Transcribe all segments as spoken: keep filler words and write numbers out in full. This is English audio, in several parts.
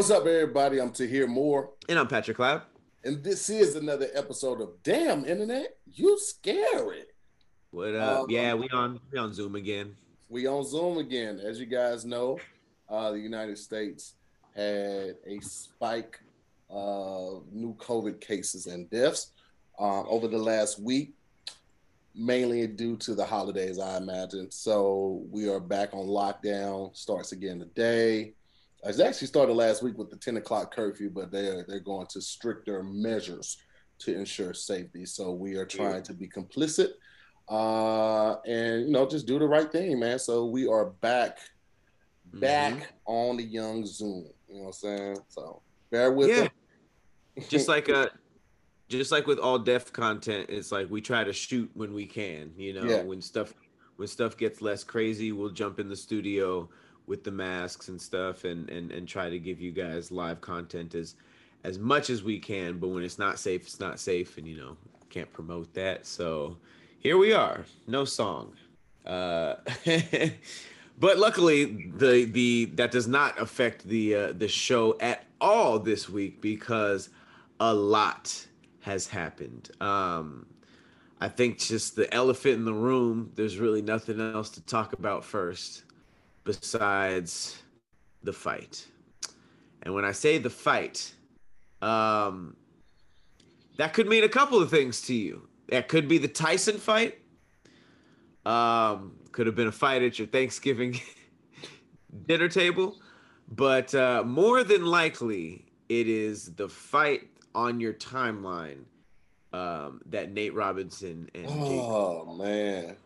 What's up, everybody? I'm Tahir Moore. And I'm Patrick Cloud. And this is another episode of Damn Internet, You Scary. What up? Um, yeah, we on we on Zoom again. We on Zoom again. As you guys know, uh, the United States had a spike of new COVID cases and deaths uh, over the last week, mainly due to the holidays, I imagine. So we are back on lockdown. Starts again today. It actually started last week with the ten o'clock curfew, but they're they're going to stricter measures to ensure safety. So we are trying yeah. to be complicit uh, and, you know, just do the right thing, man. So we are back, mm-hmm. back on the young Zoom. You know what I'm saying? So bear with yeah. it. Just like a. Just like with all deaf content, it's like we try to shoot when we can, you know, yeah. when stuff when stuff gets less crazy, we'll jump in the studio with the masks and stuff and, and, and try to give you guys live content as, as much as we can. But when it's not safe, it's not safe. And, you know, can't promote that. So here we are. No song. Uh, but luckily, the the that does not affect the uh, the show at all this week, because a lot has happened. Um, I think just the elephant in the room, there's really nothing else to talk about first besides the fight. And when I say the fight, um, that could mean a couple of things to you. That could be the Tyson fight. Um, could have been a fight at your Thanksgiving dinner table. But uh, more than likely, it is the fight on your timeline um, that Nate Robinson and Jake Paul oh, man.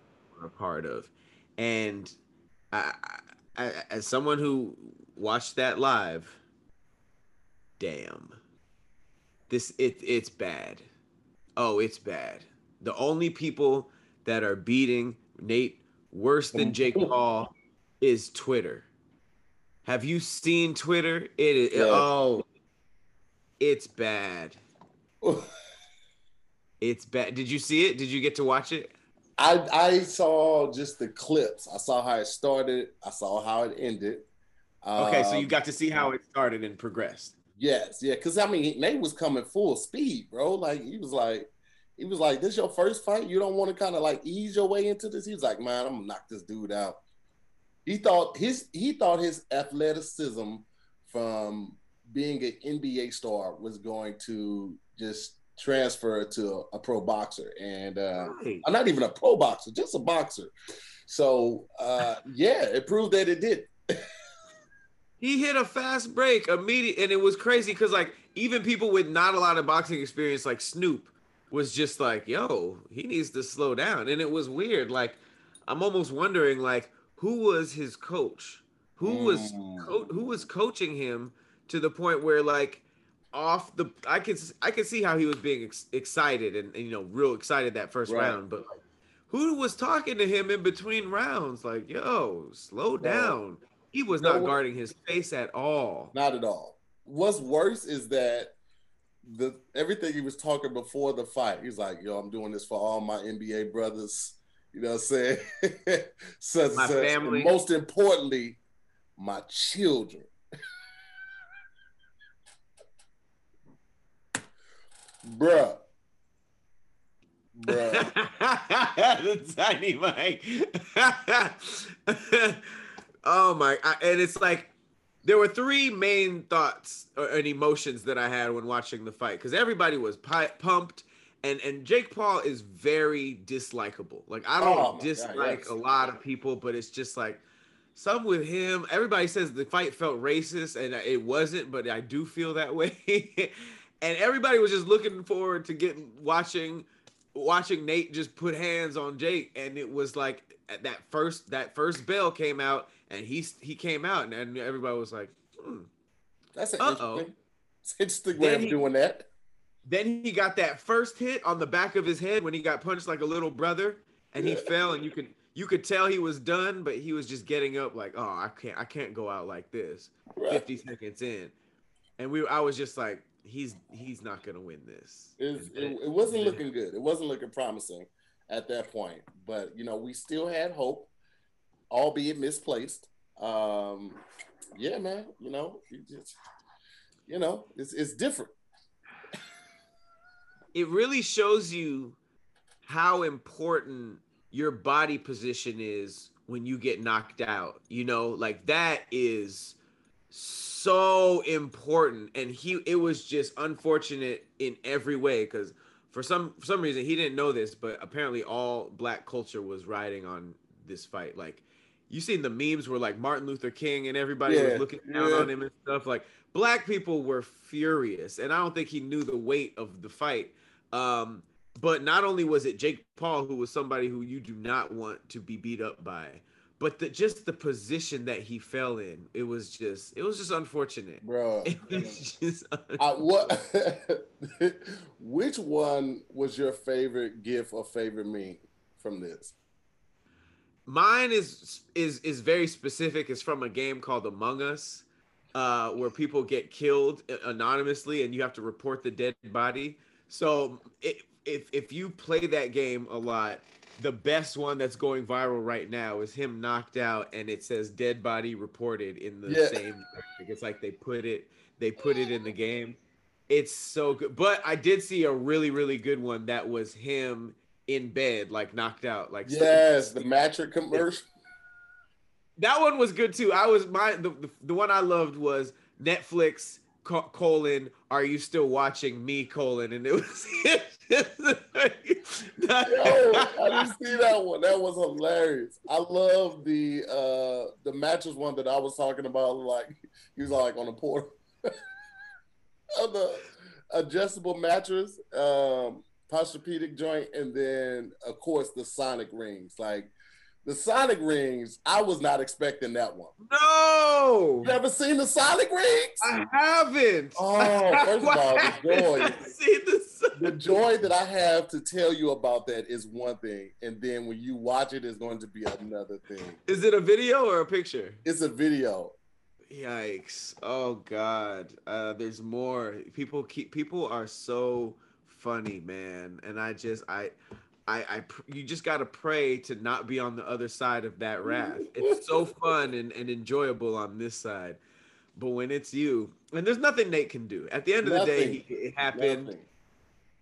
were a part of. And I, I, as someone who watched that live, damn, this it it's bad. Oh, it's bad. The only people that are beating Nate worse than Jake Paul is Twitter. Have you seen Twitter? It is yeah. oh. It's bad. It's bad. Did you see it? Did you get to watch it? I, I saw just the clips. I saw how it started. I saw how it ended. Okay, um, so you got to see how it started and progressed. Yes, yeah, because I mean, Nate was coming full speed, bro. Like he was like, he was like, "This your first fight? You don't want to kind of like ease your way into this?" He was like, "Man, I'm gonna knock this dude out." He thought his he thought his athleticism from being an N B A star was going to just transfer to a, a pro boxer. And uh, right. I'm not even a pro boxer, just a boxer. So uh, yeah, it proved that it did. He hit a fast break immediately. And it was crazy because like even people with not a lot of boxing experience like Snoop was just like, yo, he needs to slow down. And it was weird. Like, I'm almost wondering like who was his coach? Who mm. was co- who was coaching him to the point where like off the, I could, I could see how he was being ex- excited and, and, you know, real excited that first right. round, but like, who was talking to him in between rounds? Like, yo, slow down. He was no, not guarding his face at all. Not at all. What's worse is that the, everything he was talking before the fight, he was like, yo, I'm doing this for all my N B A brothers. You know what I'm saying? so, my so, family. And most importantly, my children. Bruh. Bruh. The tiny mic. Oh my. I, and it's like, there were three main thoughts or, and emotions that I had when watching the fight. Because everybody was pi- pumped. And, and Jake Paul is very dislikable. Like, I don't oh dislike God, yes. a lot of people, but it's just like, some with him. Everybody says the fight felt racist, and it wasn't, but I do feel that way. And everybody was just looking forward to getting watching, watching Nate just put hands on Jake, and it was like that first that first bell came out, and he he came out, and, and everybody was like, hmm, "That's an interesting, interesting way of doing that." Then he got that first hit on the back of his head when he got punched like a little brother, and he fell, and you could you could tell he was done, but he was just getting up like, "Oh, I can't I can't go out like this." Right. Fifty seconds in, and we I was just like. He's he's not gonna win this. It, it, it wasn't looking good. It wasn't looking promising at that point. But you know, we still had hope, albeit misplaced. Um, yeah, man. You know, you just you know, it's it's different. It really shows you how important your body position is when you get knocked out. You know, like that is so important. And he, it was just unfortunate in every way, because for some for some reason he didn't know this, but apparently all black culture was riding on this fight. Like, you seen the memes where like Martin Luther King and everybody yeah. was looking down yeah. on him and stuff. Like, black people were furious, and I don't think he knew the weight of the fight. Um, but not only was it Jake Paul, who was somebody who you do not want to be beat up by, but the, just the position that he fell in, it was just, it was just unfortunate, bro. It was just unfortunate. I, what, which one was your favorite GIF or favorite meme from this? Mine is is is very specific. It's from a game called Among Us, uh, where people get killed anonymously and you have to report the dead body. So it, if if you play that game a lot, the best one that's going viral right now is him knocked out and it says "dead body reported" in the yeah. same. It's like they put it they put it in the game. It's so good. But I did see a really really good one that was him in bed, like knocked out, like yes, the mattress commercial. That one was good too. I was my the, the, the one I loved was Netflix co- colon Are you still watching me colon? And it was. Yo, I didn't see that one. That was hilarious. I love the uh the mattress one that I was talking about. Like he was like on a port on the adjustable mattress. Um, Posturpedic joint, and then of course the Sonic Rings. Like the Sonic Rings, I was not expecting that one. No, you ever seen the Sonic Rings? I haven't. Oh, first of all, the joy, the, the joy that I have to tell you about that is one thing, and then when you watch it, it's going to be another thing. Is it a video or a picture? It's a video. Yikes! Oh God, uh, there's more. People keep. People are so funny, man, and I just I I I you just gotta pray to not be on the other side of that wrath. It's so fun and, and enjoyable on this side, but when it's you, and there's nothing Nate can do at the end of nothing. the day, he, it happened. Nothing.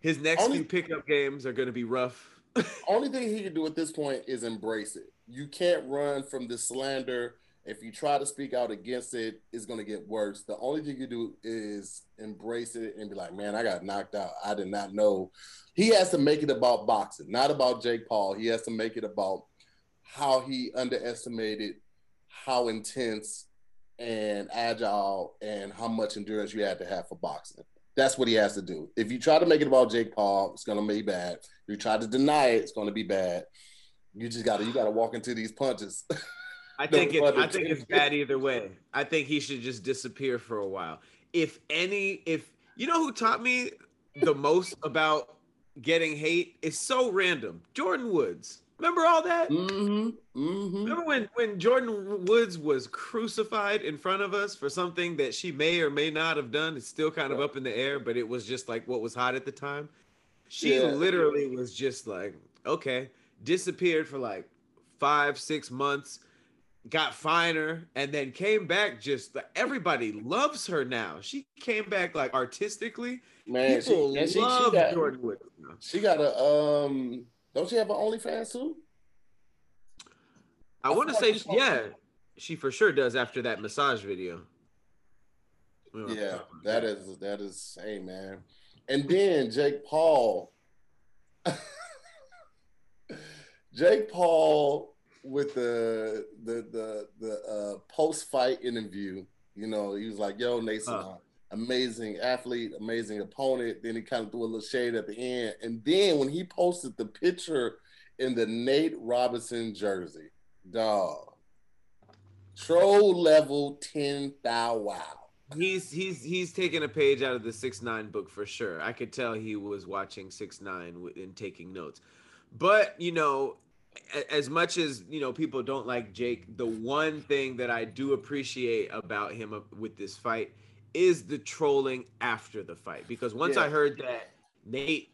His next only, few pickup games are gonna be rough. Only thing he can do at this point is embrace it. You can't run from this slander. If you try to speak out against it, it's gonna get worse. The only thing you do is embrace it and be like, man, I got knocked out. I did not know. He has to make it about boxing, not about Jake Paul. He has to make it about how he underestimated how intense and agile and how much endurance you had to have for boxing. That's what he has to do. If you try to make it about Jake Paul, it's gonna be bad. If you try to deny it, it's gonna be bad. You just gotta, you gotta walk into these punches. I think it, I think it's bad either way. I think he should just disappear for a while. If any, if you know who taught me the most about getting hate, it's so random. Jordyn Woods. Remember all that? Mm-hmm. Mm-hmm. Remember when, when Jordyn Woods was crucified in front of us for something that she may or may not have done? It's still kind of up in the air, but it was just like what was hot at the time. She yeah. literally was just like, okay, disappeared for like five, six months. Got finer and then came back. Just like, everybody loves her now. She came back like artistically. Man, people she, she, love she got, Jordyn Woods. She got a um. Don't she have an OnlyFans too? I, I want to say she, yeah. She for sure does after that massage video. Yeah, that is that is hey man. And then Jake Paul. Jake Paul. With the the the the uh, post fight interview, you know, he was like, "Yo, Nate's huh. amazing athlete, amazing opponent." Then he kind of threw a little shade at the end, and then when he posted the picture in the Nate Robinson jersey, dog, troll level ten thou wow. He's he's he's taking a page out of the six nine book for sure. I could tell he was watching six nine and taking notes, but you know. As much as, you know, people don't like Jake, the one thing that I do appreciate about him with this fight is the trolling after the fight. Because once yeah. I heard that Nate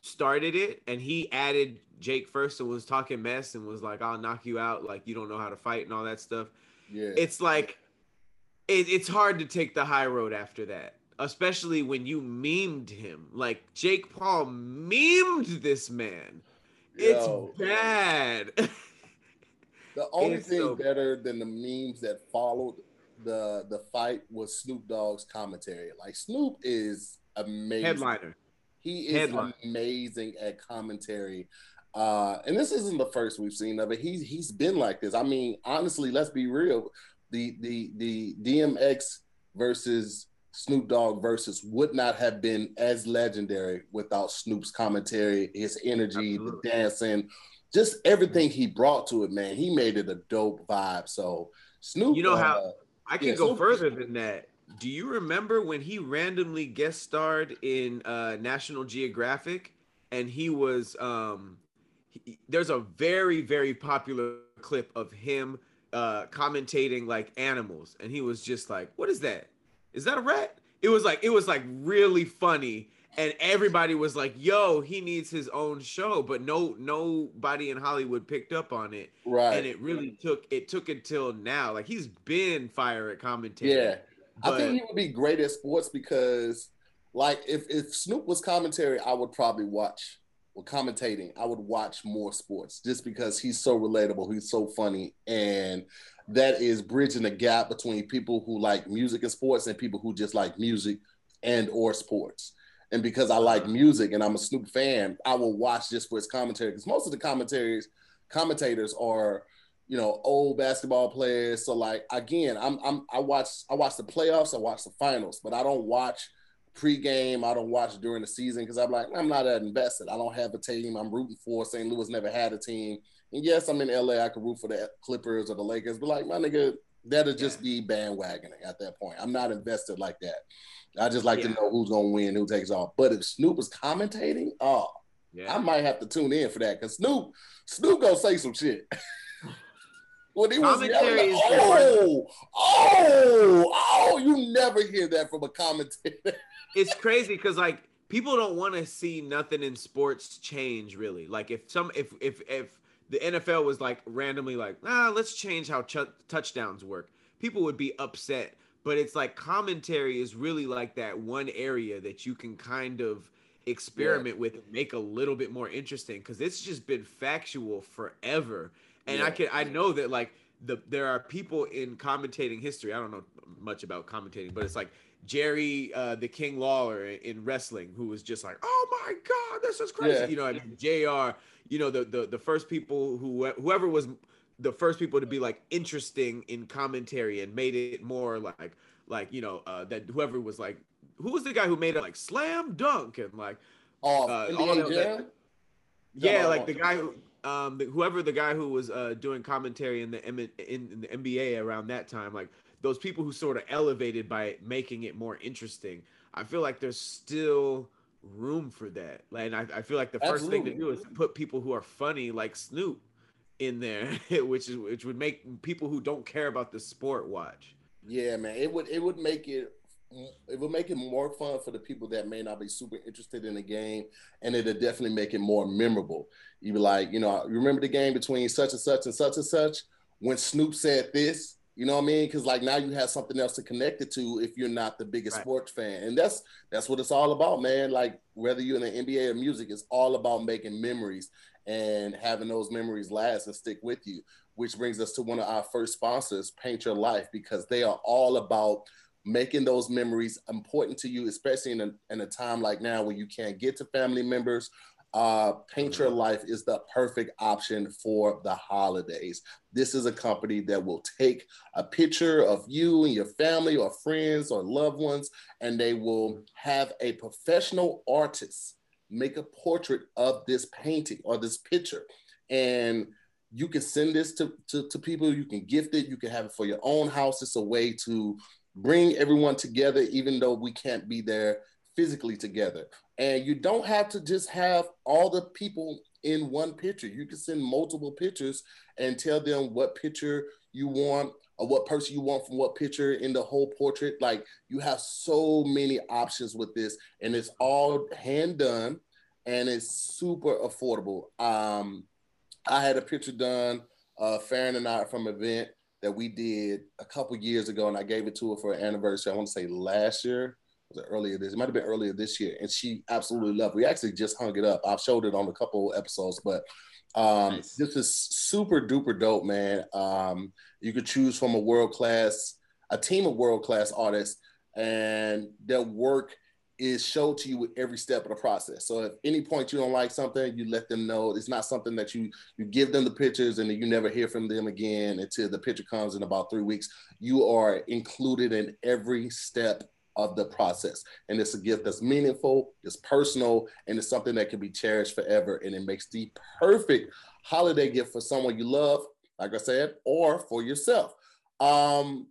started it and he added Jake first and was talking mess and was like, I'll knock you out, like you don't know how to fight and all that stuff. Yeah. It's like it, it's hard to take the high road after that, especially when you memed him. Like, Jake Paul memed this man. Yo, it's bad. The only it's thing so better than the memes that followed the the fight was Snoop Dogg's commentary. Like, Snoop is amazing. Headliner. He is Headliner. amazing at commentary. Uh, and this isn't the first we've seen of it. He's he's been like this. I mean, honestly, let's be real. The the the D M X versus Snoop Dogg versus would not have been as legendary without Snoop's commentary, his energy, Absolutely. the dancing, just everything he brought to it, man. He made it a dope vibe. So Snoop, you know how uh, I can yeah, go Snoop, further than that. Do you remember when he randomly guest starred in uh, National Geographic, and he was um, he, there's a very very popular clip of him uh, commentating like animals, and he was just like, "What is that? Is that a rat?" It was like, it was like really funny. And everybody was like, yo, he needs his own show, but no, nobody in Hollywood picked up on it. Right. And it really took, it took until now. Like, he's been fire at commentary. Yeah. But I think he would be great at sports because, like, if, if Snoop was commentary, I would probably watch, or commentating, I would watch more sports just because he's so relatable. He's so funny. And that is bridging the gap between people who like music and sports and people who just like music and or sports. And because I like music and I'm a Snoop fan, I will watch just for his commentary, because most of the commentaries, commentators are, you know, old basketball players. So like, again, I'm, I'm, I watch, I watch the playoffs, I watch the finals, but I don't watch pregame. I don't watch during the season because I'm like, I'm not that invested. I don't have a team I'm rooting for. Saint Louis never had a team. And yes, I'm in L A. I could root for the Clippers or the Lakers, but like, my nigga, that'll just yeah. be bandwagoning at that point. I'm not invested like that. I just like yeah. to know who's going to win, who takes off. But if Snoop is commentating, oh, yeah. I might have to tune in for that, because Snoop, Snoop going to say some shit. When he was yelling, like, oh, oh, oh, you never hear that from a commentator. It's crazy because, like, people don't want to see nothing in sports change, really. Like, if some, if, if, if, the N F L was like randomly like, ah, let's change how ch- touchdowns work, people would be upset. But it's like commentary is really like that one area that you can kind of experiment yeah. with and make a little bit more interesting, because it's just been factual forever. And yeah. I can I know that like the there are people in commentating history. I don't know much about commentating, but it's like Jerry uh, the King Lawler in wrestling, who was just like, oh my God, this is crazy. Yeah. You know, I mean, J R, you know, the, the the first people who whoever was the first people to be like interesting in commentary and made it more like like you know uh, that whoever was like who was the guy who made it like slam dunk and like oh uh, all that, that, yeah no, like no, the no. guy who um the, whoever the guy who was uh, doing commentary in the M- in, in the N B A around that time, like those people who sort of elevated by making it more interesting. I feel like there's still room for that, like, and I, I feel like the first Absolutely. thing to do is to put people who are funny like Snoop in there, which is which would make people who don't care about the sport watch. Yeah, man, it would it would make it it would make it more fun for the people that may not be super interested in the game, and it'll definitely make it more memorable. You'd be like, you know, you remember the game between such and such and such and such when Snoop said this. You know what I mean? Because like now you have something else to connect it to if you're not the biggest right. sports fan, and that's that's what it's all about, man. Like whether you're in the N B A or music, it's all about making memories and having those memories last and stick with you. Which brings us to one of our first sponsors, Paint Your Life, because they are all about making those memories important to you, especially in a, in a time like now where you can't get to family members. Uh, Paint Your Life is the perfect option for the holidays. This is a company that will take a picture of you and your family or friends or loved ones, and they will have a professional artist make a portrait of this painting or this picture. And you can send this to, to, to people, you can gift it, you can have it for your own house. It's a way to bring everyone together, even though we can't be there physically together. And you don't have to just have all the people in one picture. You can send multiple pictures and tell them what picture you want or what person you want from what picture in the whole portrait. Like, you have so many options with this, and it's all hand done, and it's super affordable. Um, I had a picture done, uh, Farron and I, from an event that we did a couple years ago, and I gave it to her for her anniversary. I want to say last year, was it earlier this? It might have been earlier this year, and she absolutely loved it. We actually just hung it up. I've showed it on a couple episodes, but um, nice. This is super duper dope, man. Um, you could choose from a world class, a team of world class artists, and their work is showed to you with every step of the process. So if any point you don't like something, you let them know. It's not something that you, you give them the pictures and then you never hear from them again until the picture comes in about three weeks. You are included in every step of the process. And it's a gift that's meaningful, it's personal, and it's something that can be cherished forever. And it makes the perfect holiday gift for someone you love, like I said, or for yourself. Um,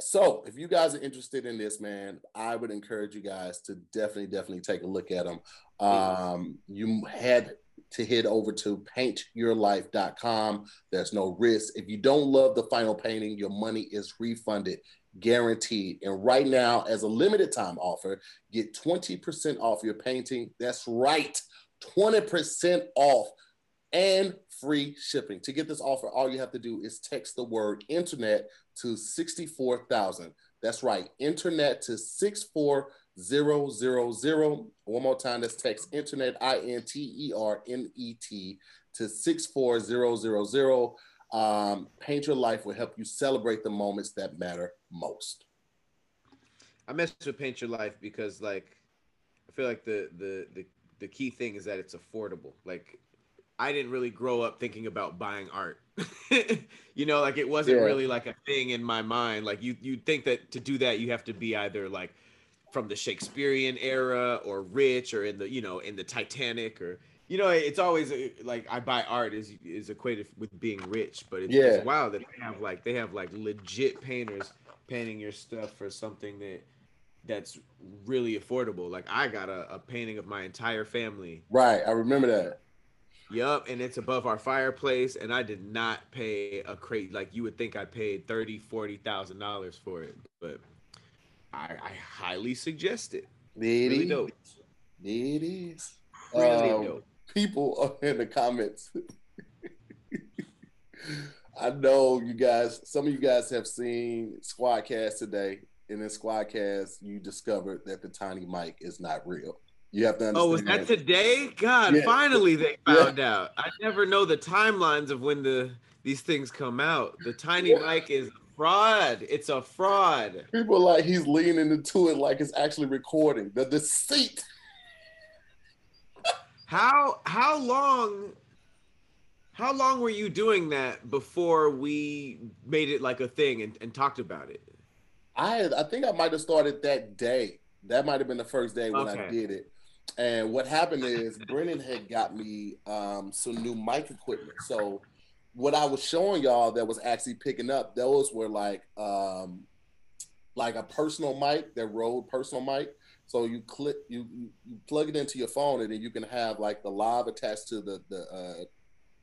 So if you guys are interested in this, man, I would encourage you guys to definitely, definitely take a look at them. Um, you had to head over to paint your life dot com. There's no risk. If you don't love the final painting, your money is refunded, guaranteed. And right now, as a limited time offer, get twenty percent off your painting. That's right, twenty percent off and free shipping. To get this offer, all you have to do is text the word internet to sixty-four thousand. That's right, internet to six four zero zero zero. One more time, that's text internet, I N T E R N E T, to six four zero zero zero. Um, Paint Your Life will help you celebrate the moments that matter most. I messed with Paint Your Life because, like, I feel like the the the, the key thing is that it's affordable. Like, I didn't really grow up thinking about buying art. You know, like it wasn't yeah. really like a thing in my mind. Like you you think that to do that, you have to be either like from the Shakespearean era or rich or in the, you know, in the Titanic or, you know, it's always like I buy art is, is equated with being rich, but it's, yeah. it's wild that they have like, they have like legit painters painting your stuff for something that that's really affordable. Like I got a, a painting of my entire family. Right. I remember that. Yup, and it's above our fireplace, and I did not pay a crate. Like, you would think I paid thirty thousand dollars, forty thousand dollars for it, but I, I highly suggest it. It really is. Dope. It is. Really um, dope. People are in the comments. I know you guys, some of you guys have seen Squadcast today, and in Squadcast, you discovered that the tiny mic is not real. You have to understand. Oh, was that, that today? God, yeah. Finally they found yeah. out. I never know the timelines of when the these things come out. The tiny yeah. mic is a fraud. It's a fraud. People like he's leaning into it like it's actually recording. The deceit. how how long how long were you doing that before we made it like a thing and, and talked about it? I I think I might have started that day. That might have been the first day when okay. I did it. And what happened is Brennan had got me um, some new mic equipment. So what I was showing y'all that was actually picking up, those were like um, like a personal mic, that Rode personal mic. So you clip, you, you plug it into your phone, and then you can have like the live attached to the the uh,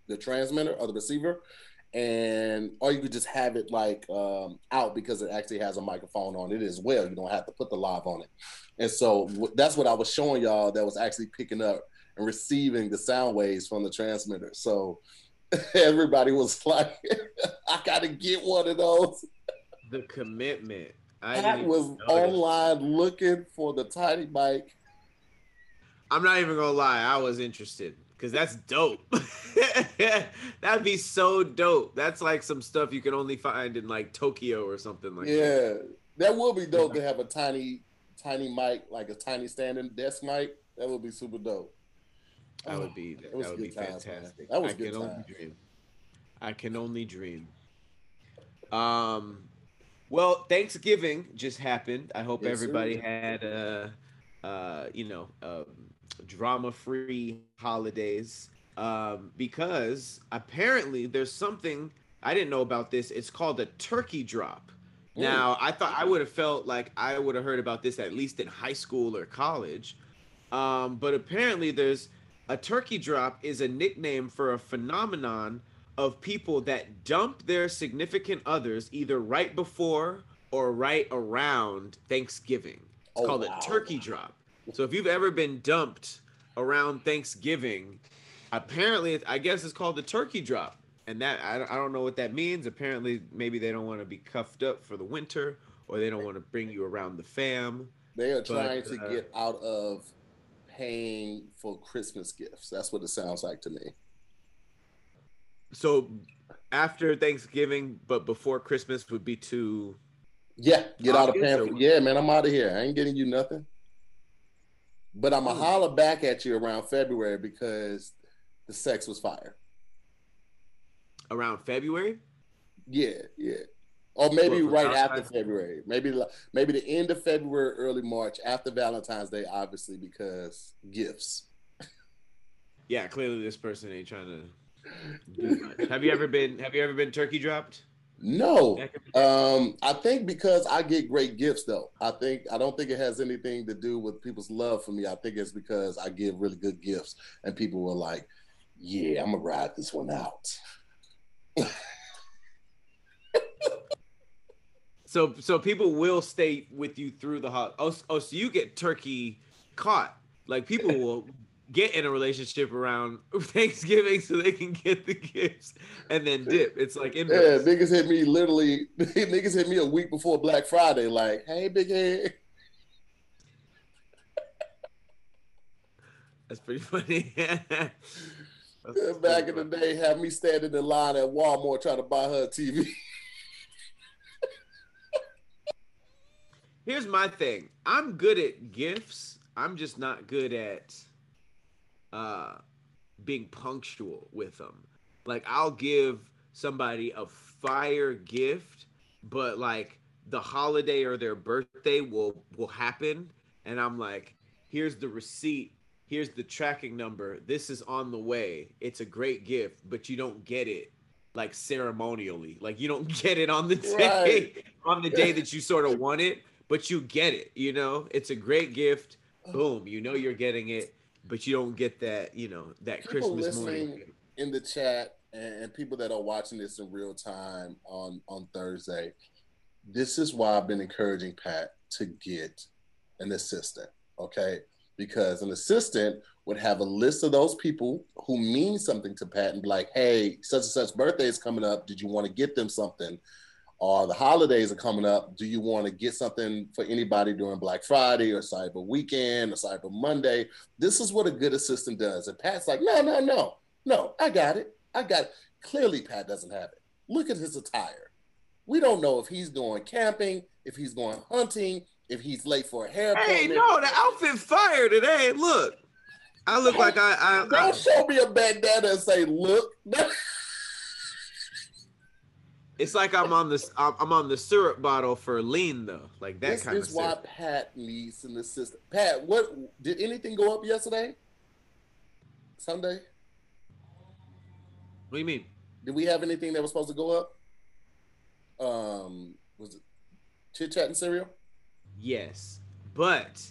the transmitter or the receiver, and or you could just have it like um out because it actually has a microphone on it as well. You don't have to put the live on it. And so w- that's what I was showing y'all that was actually picking up and receiving the sound waves from the transmitter. So everybody was like, I gotta get one of those. The commitment. I that was online looking for the tiny mic. I'm not even gonna lie, I was interested. Cause that's dope. That'd be so dope. That's like some stuff you can only find in like Tokyo or something like yeah. that. Yeah, that would be dope to have a tiny, tiny mic, like a tiny standing desk mic. That would be super dope. That would be. That, that would be times, fantastic. Man. That was I good can time. Only dream. I can only dream. Um, well, Thanksgiving just happened. I hope yes, everybody sir. had a, uh, you know. Um, drama-free holidays um, because apparently there's something I didn't know about this. It's called a turkey drop. Ooh. Now, I thought I would have felt like I would have heard about this at least in high school or college. Um, but apparently there's a turkey drop is a nickname for a phenomenon of people that dump their significant others either right before or right around Thanksgiving. It's oh, called wow. a turkey drop. So if you've ever been dumped around Thanksgiving, apparently, I guess it's called the turkey drop. And that I, I don't know what that means. Apparently, maybe they don't want to be cuffed up for the winter, or they don't want to bring you around the fam. They are trying but, to uh, get out of paying for Christmas gifts. That's what it sounds like to me. So after Thanksgiving, but before Christmas would be too... Yeah, get out of paying for... Yeah, man, I'm out of here. I ain't getting you nothing. But I'm going to holler back at you around February because the sex was fire. Around February? Yeah, yeah. Or maybe well, right after February. Maybe maybe the end of February, early March, after Valentine's Day, obviously, because gifts. Yeah, clearly this person ain't trying to do much. Have you ever been have you ever been turkey dropped? No. Um, I think because I get great gifts though. I think I don't think it has anything to do with people's love for me. I think it's because I give really good gifts and people were like, yeah, I'm gonna ride this one out. so so people will stay with you through the holiday. Oh, oh, so you get turkey caught. Like people will get in a relationship around Thanksgiving so they can get the gifts and then dip. It's like inverse. Yeah, niggas hit me literally niggas hit me a week before Black Friday like, hey, big head. That's pretty funny. Back in the day, have me standing in line at Walmart trying to buy her a T V. Here's my thing. I'm good at gifts. I'm just not good at uh, being punctual with them. Like, I'll give somebody a fire gift, but, like, the holiday or their birthday will, will happen, and I'm like, here's the receipt. Here's the tracking number. This is on the way. It's a great gift, but you don't get it like ceremonially. Like you don't get it on the day, right. on the day that you sort of want it, but you get it, you know? It's a great gift. Boom, you know you're getting it, but you don't get that, you know, that people Christmas morning. In the chat and people that are watching this in real time on, on Thursday, this is why I've been encouraging Pat to get an assistant, okay? Because an assistant would have a list of those people who mean something to Pat and be like, hey, such and such birthday is coming up. Did you want to get them something? Or the holidays are coming up. Do you want to get something for anybody during Black Friday or Cyber Weekend or Cyber Monday? This is what a good assistant does. And Pat's like, no, no, no, no, I got it. I got it. Clearly, Pat doesn't have it. Look at his attire. We don't know if he's going camping, if he's going hunting, if he's late for a hair appointment. Hey, no, the outfit fire today. Look, I look like I... I Don't I, show me a bandana and say, look. It's like I'm on this. I'm on the syrup bottle for lean, though. Like that this kind of This is why Pat needs an assistant. Pat, what did anything go up yesterday? Sunday? What do you mean? Did we have anything that was supposed to go up? Um, Was it Chit Chat and Cereal? Yes, but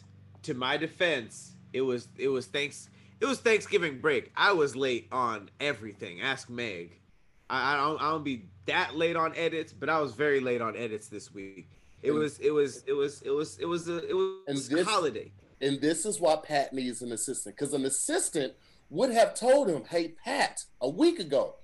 to my defense, it was it was thanks it was Thanksgiving break. I was late on everything. Ask Meg. I, I don't I don't be that late on edits, but I was very late on edits this week. It was it was it was it was it was a it was a holiday. And this is why Pat needs an assistant, because an assistant would have told him, "Hey, Pat, a week ago."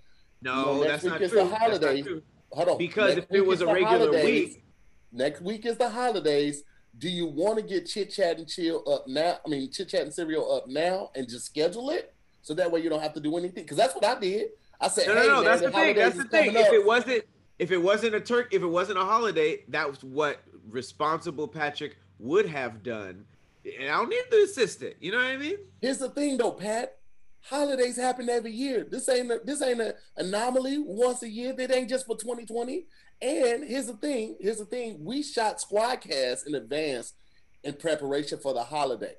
No, you know, that's, not that's not true. Hold on, because if it was a regular holidays, week. Next week is the holidays. Do you want to get Chit Chat and Chill up now? I mean, Chit Chat and Cereal up now and just schedule it? So that way you don't have to do anything. Because that's what I did. I said, no, no, hey, no, man, that's the thing. That's the thing. If it wasn't, if it wasn't a turk, if it wasn't a holiday, that was what responsible Patrick would have done. And I don't need the assistant. You know what I mean? Here's the thing though, Pat. Holidays happen every year. This ain't a, this ain't an anomaly once a year. That ain't just for twenty twenty. And here's the thing, here's the thing. We shot Squadcast in advance in preparation for the holiday.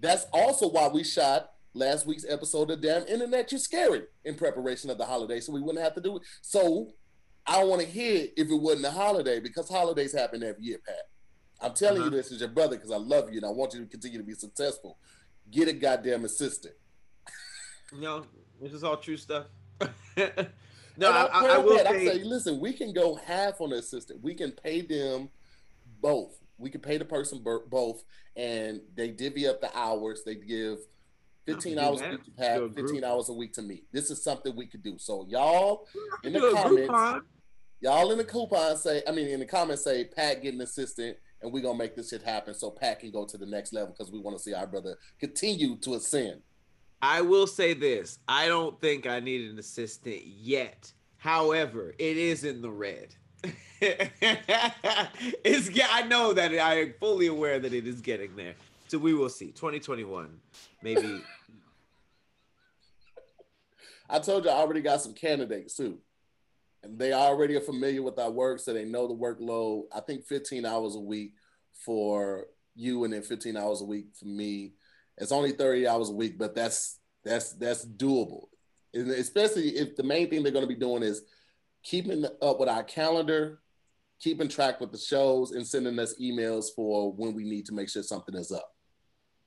That's also why we shot last week's episode of Damn Internet, You Scary in preparation of the holiday, so we wouldn't have to do it. So I don't want to hear if it wasn't a holiday, because holidays happen every year, Pat. I'm telling uh-huh. you this as your brother because I love you and I want you to continue to be successful. Get a goddamn assistant. No, this is all true stuff. No, I, I, I will say, say, listen, we can go half on the assistant. We can pay them both. We can pay the person both, and they divvy up the hours. They give fifteen hours a week to have, fifteen hours a week to meet. This is something we could do. So y'all in the comments, y'all in the coupon say, I mean in the comments say, Pat get an assistant and we're gonna make this shit happen so Pat can go to the next level because we want to see our brother continue to ascend. I will say this. I don't think I need an assistant yet. However, it is in the red. It's, yeah, I know that it, I am fully aware that it is getting there. So we will see. twenty twenty-one, maybe. I told you I already got some candidates too. And they already are familiar with our work, so they know the workload. I think fifteen hours a week for you and then fifteen hours a week for me. It's only thirty hours a week, but that's that's that's doable. And especially if the main thing they're going to be doing is keeping up with our calendar, keeping track with the shows, and sending us emails for when we need to make sure something is up.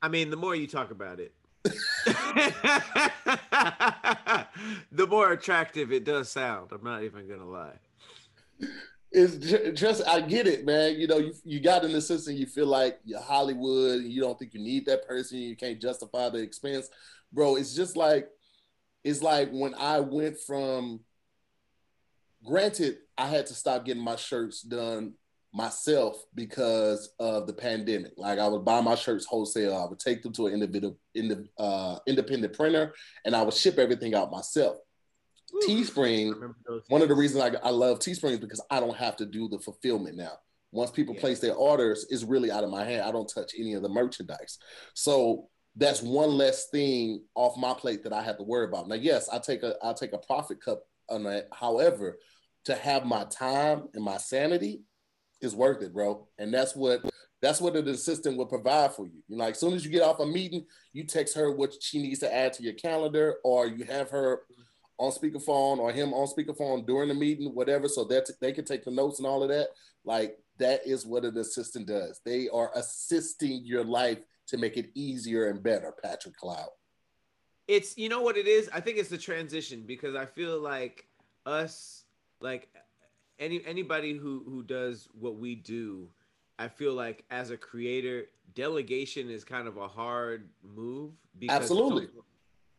I mean, the more you talk about it, the more attractive it does sound. I'm not even going to lie. It's just, I get it, man. You know, you, you got an assistant, you feel like you're Hollywood, you don't think you need that person, you can't justify the expense. Bro, it's just like, it's like when I went from, granted, I had to stop getting my shirts done myself because of the pandemic. Like I would buy my shirts wholesale, I would take them to an individual, in the, uh, independent printer, and I would ship everything out myself. Teespring, one of the reasons I, I love Teespring is because I don't have to do the fulfillment now. Once people yeah. place their orders, it's really out of my hand. I don't touch any of the merchandise. So that's one less thing off my plate that I have to worry about. Now, yes, I take a I take a profit cut on that. However, to have my time and my sanity is worth it, bro. And that's what that's what an assistant will provide for you. You know, like as soon as you get off a meeting, you text her what she needs to add to your calendar, or you have her on speakerphone or him on speakerphone during the meeting, whatever, so that they can take the notes and all of that. Like that is what an assistant does. They are assisting your life to make it easier and better, Patrick Cloud. It's, you know what it is? I think it's the transition, because I feel like us, like any anybody who, who does what we do, I feel like as a creator, delegation is kind of a hard move. Because absolutely.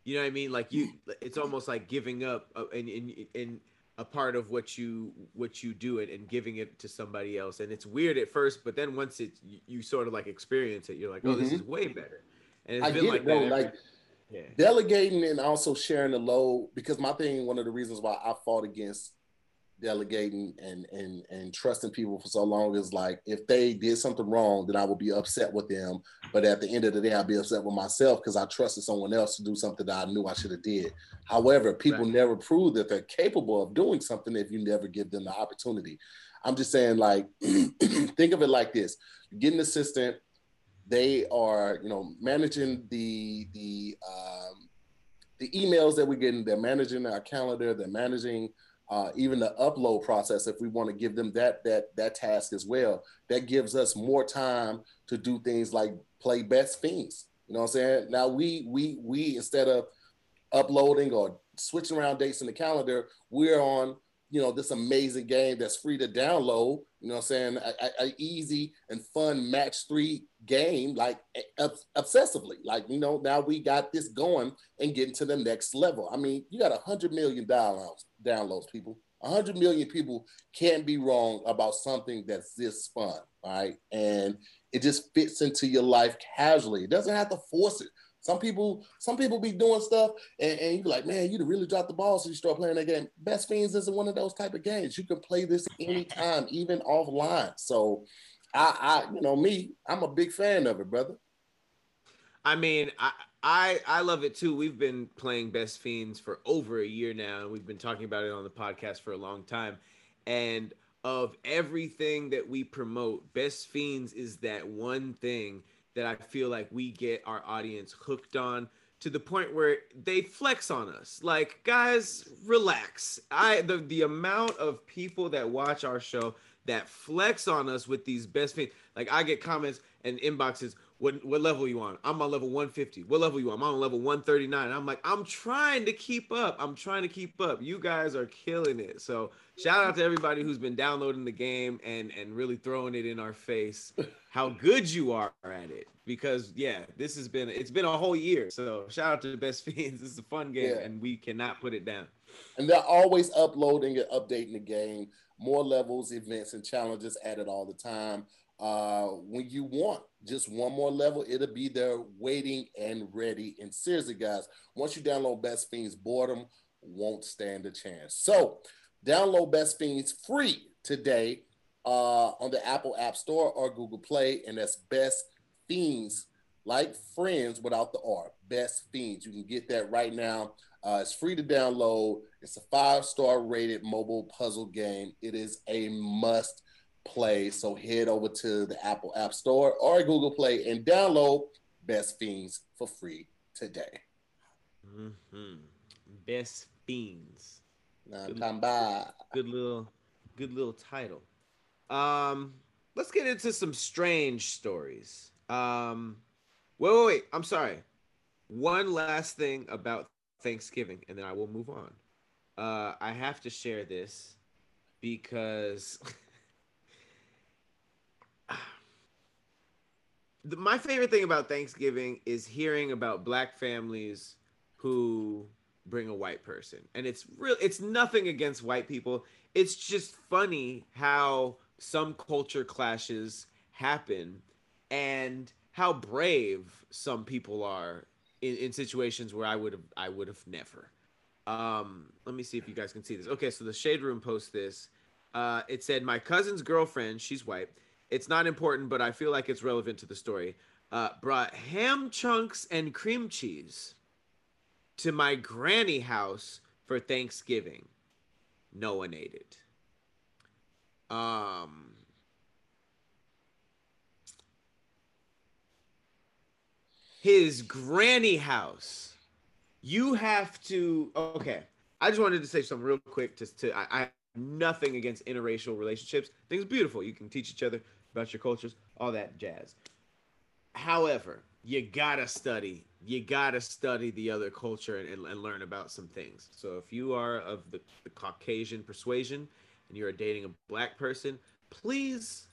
You know what I mean? Like you, it's almost like giving up and in in a part of what you what you do it and giving it to somebody else. And it's weird at first, but then once it you, you sort of like experience it, you're like, oh, mm-hmm. this is way better. And it's I been get like it, that. Bro, like yeah. delegating and also sharing the load, because my thing, one of the reasons why I fought against delegating and and and trusting people for so long is like, if they did something wrong, then I would be upset with them, but at the end of the day I'd be upset with myself because I trusted someone else to do something that I knew I should have did. However, people right. never prove that they're capable of doing something if you never give them the opportunity. I'm just saying, like think of it like this. You get an assistant, they are, you know, managing the the um the emails that we're getting, they're managing our calendar, they're managing Uh, even the upload process, if we want to give them that that that task as well, that gives us more time to do things like play Best Fiends. You know what I'm saying? Now we we we instead of uploading or switching around dates in the calendar, we're on, you know, this amazing game that's free to download. You know what I'm saying? A, a, a easy and fun match three game, like obsessively. Like, you know, now we got this going and getting to the next level. I mean, you got one hundred million downloads, downloads, people. one hundred million people can't be wrong about something that's this fun, all right? And it just fits into your life casually. It doesn't have to force it. Some people, some people be doing stuff, and, and you're like, man, you really dropped the ball, so you start playing that game. Best Fiends isn't one of those type of games. You can play this anytime, even offline. So, I, I, you know, me, I'm a big fan of it, brother. I mean, I, I, I love it too. We've been playing Best Fiends for over a year now, and we've been talking about it on the podcast for a long time. And of everything that we promote, Best Fiends is that one thing that I feel like we get our audience hooked on to the point where they flex on us. Like, guys, relax. I the, the amount of people that watch our show that flex on us with these Best Fiends. Like, I get comments and inboxes, What what level you on? I'm on level one fifty. What level you on? I'm on level one thirty-nine. I'm like, I'm trying to keep up. I'm trying to keep up. You guys are killing it. So shout out to everybody who's been downloading the game and, and really throwing it in our face, how good you are at it. Because yeah, this has been, it's been a whole year. So shout out to the Best Fiends. This is a fun game yeah. and we cannot put it down. And they're always uploading and updating the game. More levels, events, and challenges added all the time. Uh, when you want just one more level, it'll be there waiting and ready. And seriously, guys, once you download Best Fiends, boredom won't stand a chance. So download Best Fiends free today uh, on the Apple App Store or Google Play, and that's Best Fiends, like friends without the R, Best Fiends. You can get that right now. Uh, it's free to download. It's a five-star rated mobile puzzle game. It is a must play, so head over to the Apple App Store or Google Play and download Best Fiends for free today. Mm-hmm. Best Fiends. Now I'm talking about good little, good little title. Um, let's get into some strange stories. Um, wait, wait, wait. I'm sorry. One last thing about Thanksgiving, and then I will move on. Uh, I have to share this because. My favorite thing about Thanksgiving is hearing about Black families who bring a white person. And it's real, it's nothing against white people. It's just funny how some culture clashes happen and how brave some people are in, in situations where I would have I would have never. Um, let me see if you guys can see this. Okay, so the Shade Room posted this. Uh, it said, my cousin's girlfriend, she's white. It's not important, but I feel like it's relevant to the story. Uh, brought ham chunks and cream cheese to my granny house for Thanksgiving. No one ate it. Um, his granny house. You have to, okay. I just wanted to say something real quick. Just to, I, I have nothing against interracial relationships. Things are beautiful. You can teach each other about your cultures, all that jazz. However, you gotta study. You gotta study the other culture and, and, and learn about some things. So if you are of the, the Caucasian persuasion and you're dating a Black person, please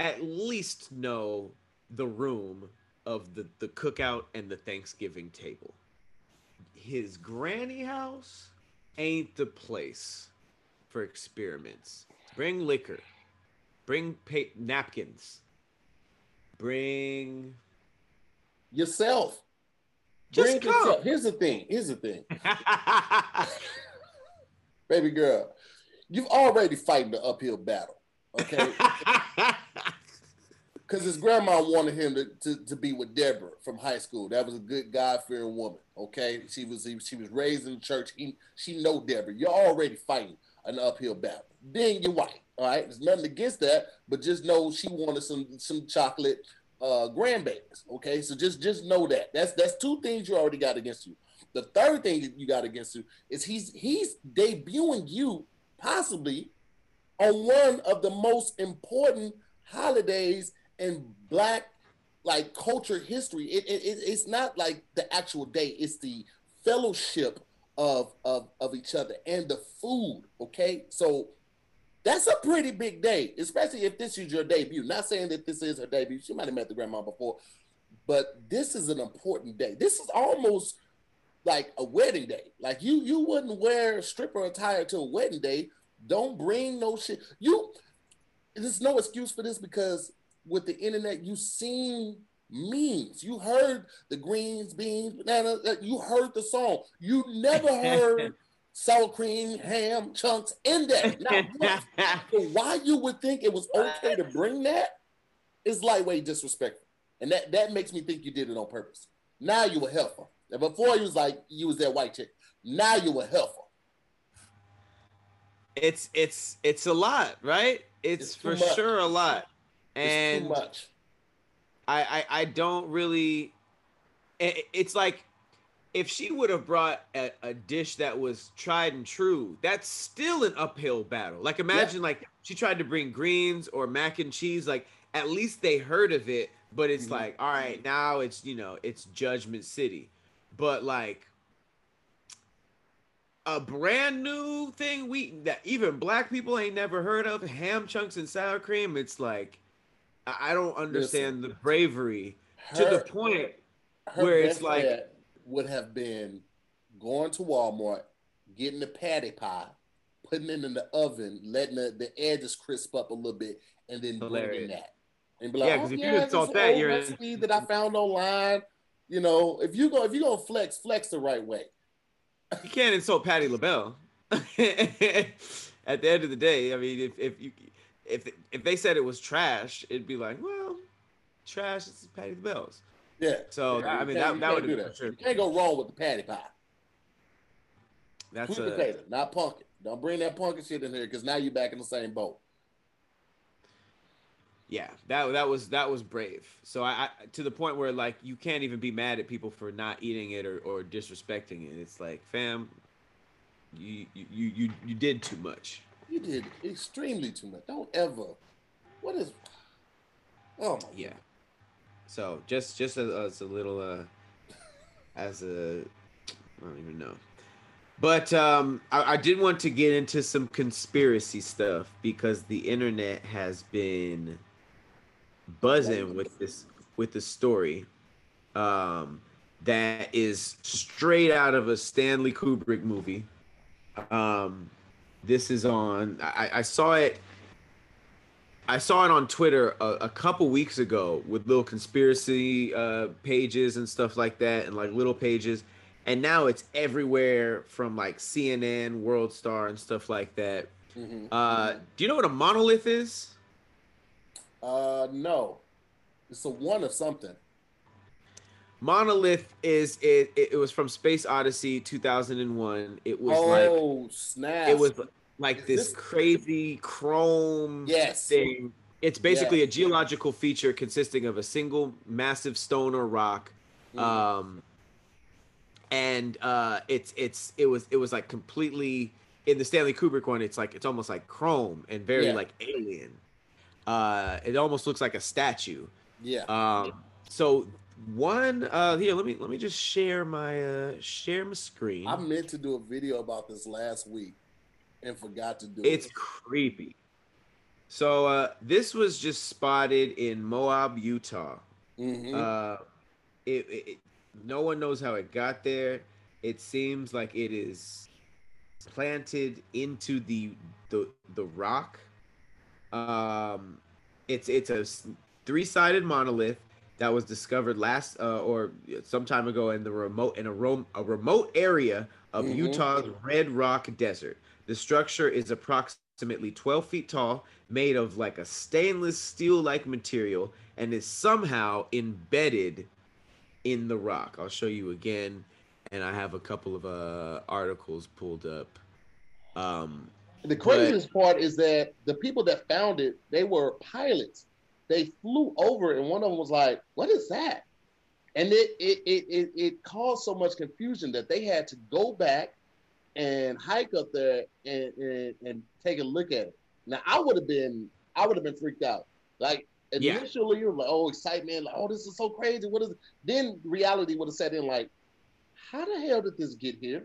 at least know the room of the, the cookout and the Thanksgiving table. His granny house ain't the place for experiments. Bring liquor. Bring pa- napkins. Bring yourself. Just Bring come. Yourself. Here's the thing. Here's the thing. Baby girl, you've already fighting the uphill battle, okay? Because his grandma wanted him to, to, to be with Deborah from high school. That was a good God-fearing woman, okay? She was he, she was raised in the church. He, she know Deborah. You're already fighting an uphill battle. Then you're white. All right, there's nothing against that, but just know she wanted some some chocolate uh, grandbabies. Okay, so just just know that that's that's two things you already got against you. The third thing that you got against you is he's he's debuting you possibly on one of the most important holidays in Black like culture history. It, it, it it's not like the actual day; it's the fellowship of of of each other and the food. Okay, so. That's a pretty big day, especially if this is your debut. Not saying that this is her debut. She might have met the grandma before, but this is an important day. This is almost like a wedding day. Like you, you wouldn't wear stripper attire to a wedding day. Don't bring no shit. You, there's no excuse for this because with the internet, you've seen memes. You heard the greens, beans, banana. You heard the song. You never heard. Sour cream, ham, chunks in there. So why you would think it was okay to bring that is lightweight disrespectful. And that, that makes me think you did it on purpose. Now you a helper. And before you was like, you was that white chick. Now you a helper. It's it's it's a lot, right? It's, it's for much. Sure a lot. And it's too much. I, I, I don't really, it, it's like, if she would have brought a, a dish that was tried and true, that's still an uphill battle. Like imagine yeah. like she tried to bring greens or mac and cheese, like at least they heard of it, But it's mm-hmm. like, all right, now it's, you know, it's Judgment City. But like a brand new thing we that even black people ain't never heard of, ham chunks and sour cream, it's like I don't understand Listen, the bravery her, to the point her where it's like would have been going to Walmart, getting the patty pie, putting it in the oven, letting the, the edges crisp up a little bit, and then bringing that. And be like, yeah, because oh, if yeah, you just thought that, you're recipe in. That I found online. You know, if you go, if you gonna flex, flex the right way. You can't insult Patti LaBelle. At the end of the day, I mean, if if you if if they said it was trash, it'd be like, well, trash is Patti LaBelle's. Yeah. So yeah, I mean, that that would do that. Sure. You can't go wrong with the patty pie. That's a, potato, not pumpkin. Don't bring that pumpkin shit in here, because now you're back in the same boat. Yeah, that that was that was brave. So I, I to the point where like you can't even be mad at people for not eating it or, or disrespecting it. It's like, fam, you you you you did too much. You did extremely too much. Don't ever. What is? Oh my yeah. God. So just just as, as a little uh, as a I don't even know. But um, I, I did want to get into some conspiracy stuff, because the internet has been buzzing with this with this story um, that is straight out of a Stanley Kubrick movie. Um, this is on. I, I saw it. I saw it on Twitter a, a couple weeks ago with little conspiracy uh, pages and stuff like that, and like little pages. And now it's everywhere from like C N N, World Star, and stuff like that. Mm-hmm. Uh, do you know what a monolith is? Uh, no, it's a one of something. Monolith is it? It, it was from Space Odyssey two thousand one. It was oh, like oh snap! It was like this, this crazy chrome yes. thing. It's basically yes. a geological feature consisting of a single massive stone or rock. Mm-hmm. Um, And uh, it's it's it was it was like completely in the Stanley Kubrick one. It's like it's almost like chrome and very yeah. like alien. Uh, it almost looks like a statue. Yeah. Um. So one uh, here, let me let me just share my uh, share my screen. I meant to do a video about this last week and forgot to do it's it. It's creepy. So uh, this was just spotted in Moab, Utah. Mm-hmm. Uh, it. it, it No one knows how it got there. It seems like it is planted into the the, the rock. Um, it's it's a three-sided monolith that was discovered last uh, or some time ago in the remote in a, rom- a remote area of mm-hmm. Utah's Red Rock Desert. The structure is approximately twelve feet tall, made of like a stainless steel-like material, and is somehow embedded in the rock. I'll show you again, and I have a couple of uh articles pulled up. Um the craziest but, part is that the people that found it, they were pilots. They flew over, and one of them was like, what is that? And it it it it, it caused so much confusion that they had to go back and hike up there and and, and take a look at it. Now I would have been I would have been freaked out. Like initially, yeah. you're like, oh, excitement, like, oh, this is so crazy. What is it? Then reality would have set in, like, how the hell did this get here?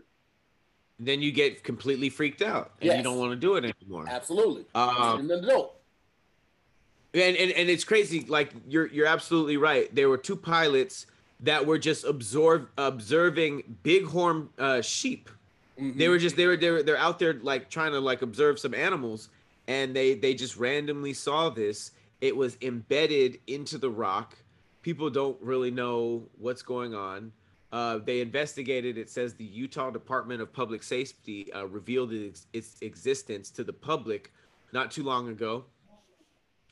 Then you get completely freaked out, and yes. you don't want to do it anymore. Absolutely. Um, and, then, no. and, and and it's crazy. Like, you're you're absolutely right. There were two pilots that were just absorb observing bighorn uh, sheep. Mm-hmm. They were just they were they were they're out there like trying to like observe some animals, and they they just randomly saw this. It was embedded into the rock. People don't really know what's going on. Uh, they investigated. It says the Utah Department of Public Safety uh, revealed its, its existence to the public not too long ago.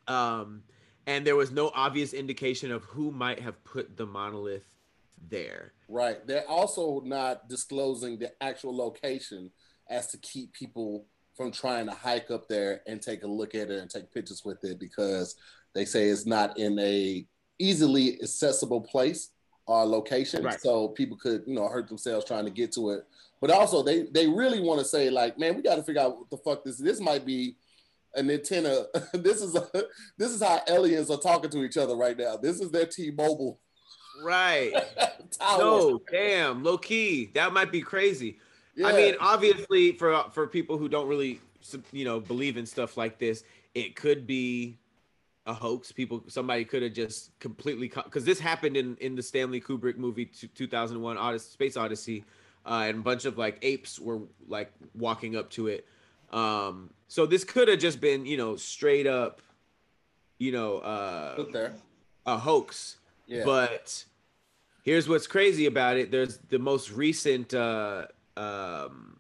Um, and there was no obvious indication of who might have put the monolith there. Right. They're also not disclosing the actual location as to keep people from trying to hike up there and take a look at it and take pictures with it, because they say it's not in a easily accessible place or location. Right. So people could, you know, hurt themselves trying to get to it. But also they, they really want to say like, man, we got to figure out what the fuck this is. This might be a Nintendo. This is a, this is how aliens are talking to each other right now. This is their T-Mobile. Right. Tower. No, damn, low key. That might be crazy. Yeah. I mean, obviously, for for people who don't really, you know, believe in stuff like this, it could be a hoax. People, somebody could have just completely, because this happened in, in the Stanley Kubrick movie two thousand one Odyssey, Space Odyssey, uh, and a bunch of like apes were like walking up to it. Um, so this could have just been, you know, straight up, you know, uh, there. a hoax. Yeah. But here's what's crazy about it. There's the most recent, uh, um,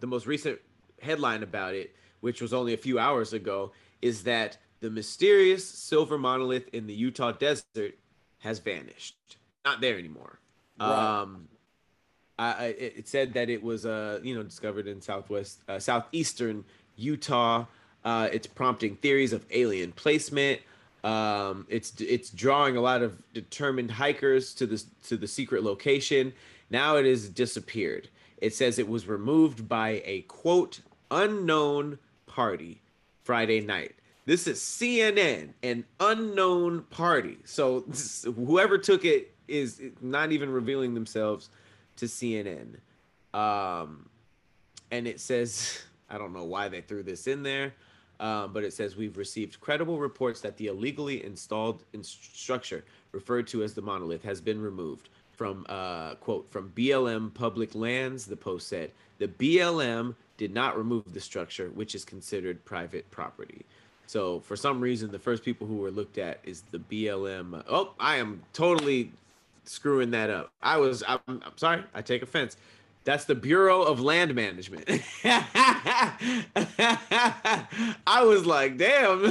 the most recent headline about it, which was only a few hours ago, is that the mysterious silver monolith in the Utah desert has vanished. Not there anymore. Wow. Um, I, I, it said that it was, uh, you know, discovered in southwest, uh, southeastern Utah. Uh, it's prompting theories of alien placement. Um, it's it's drawing a lot of determined hikers to this to the secret location. Now it has disappeared. It says it was removed by a quote unknown party Friday night. This is C N N, an unknown party. So this, whoever took it is not even revealing themselves to C N N. Um, and it says, I don't know why they threw this in there. Um, but it says, we've received credible reports that the illegally installed in- structure referred to as the monolith has been removed from, uh, quote, from B L M public lands, the Post said. The B L M did not remove the structure, which is considered private property. So for some reason, the first people who were looked at is the B L M. Oh, I am totally screwing that up. I was, I'm, I'm sorry, I take offense. That's the Bureau of Land Management. I was like, damn,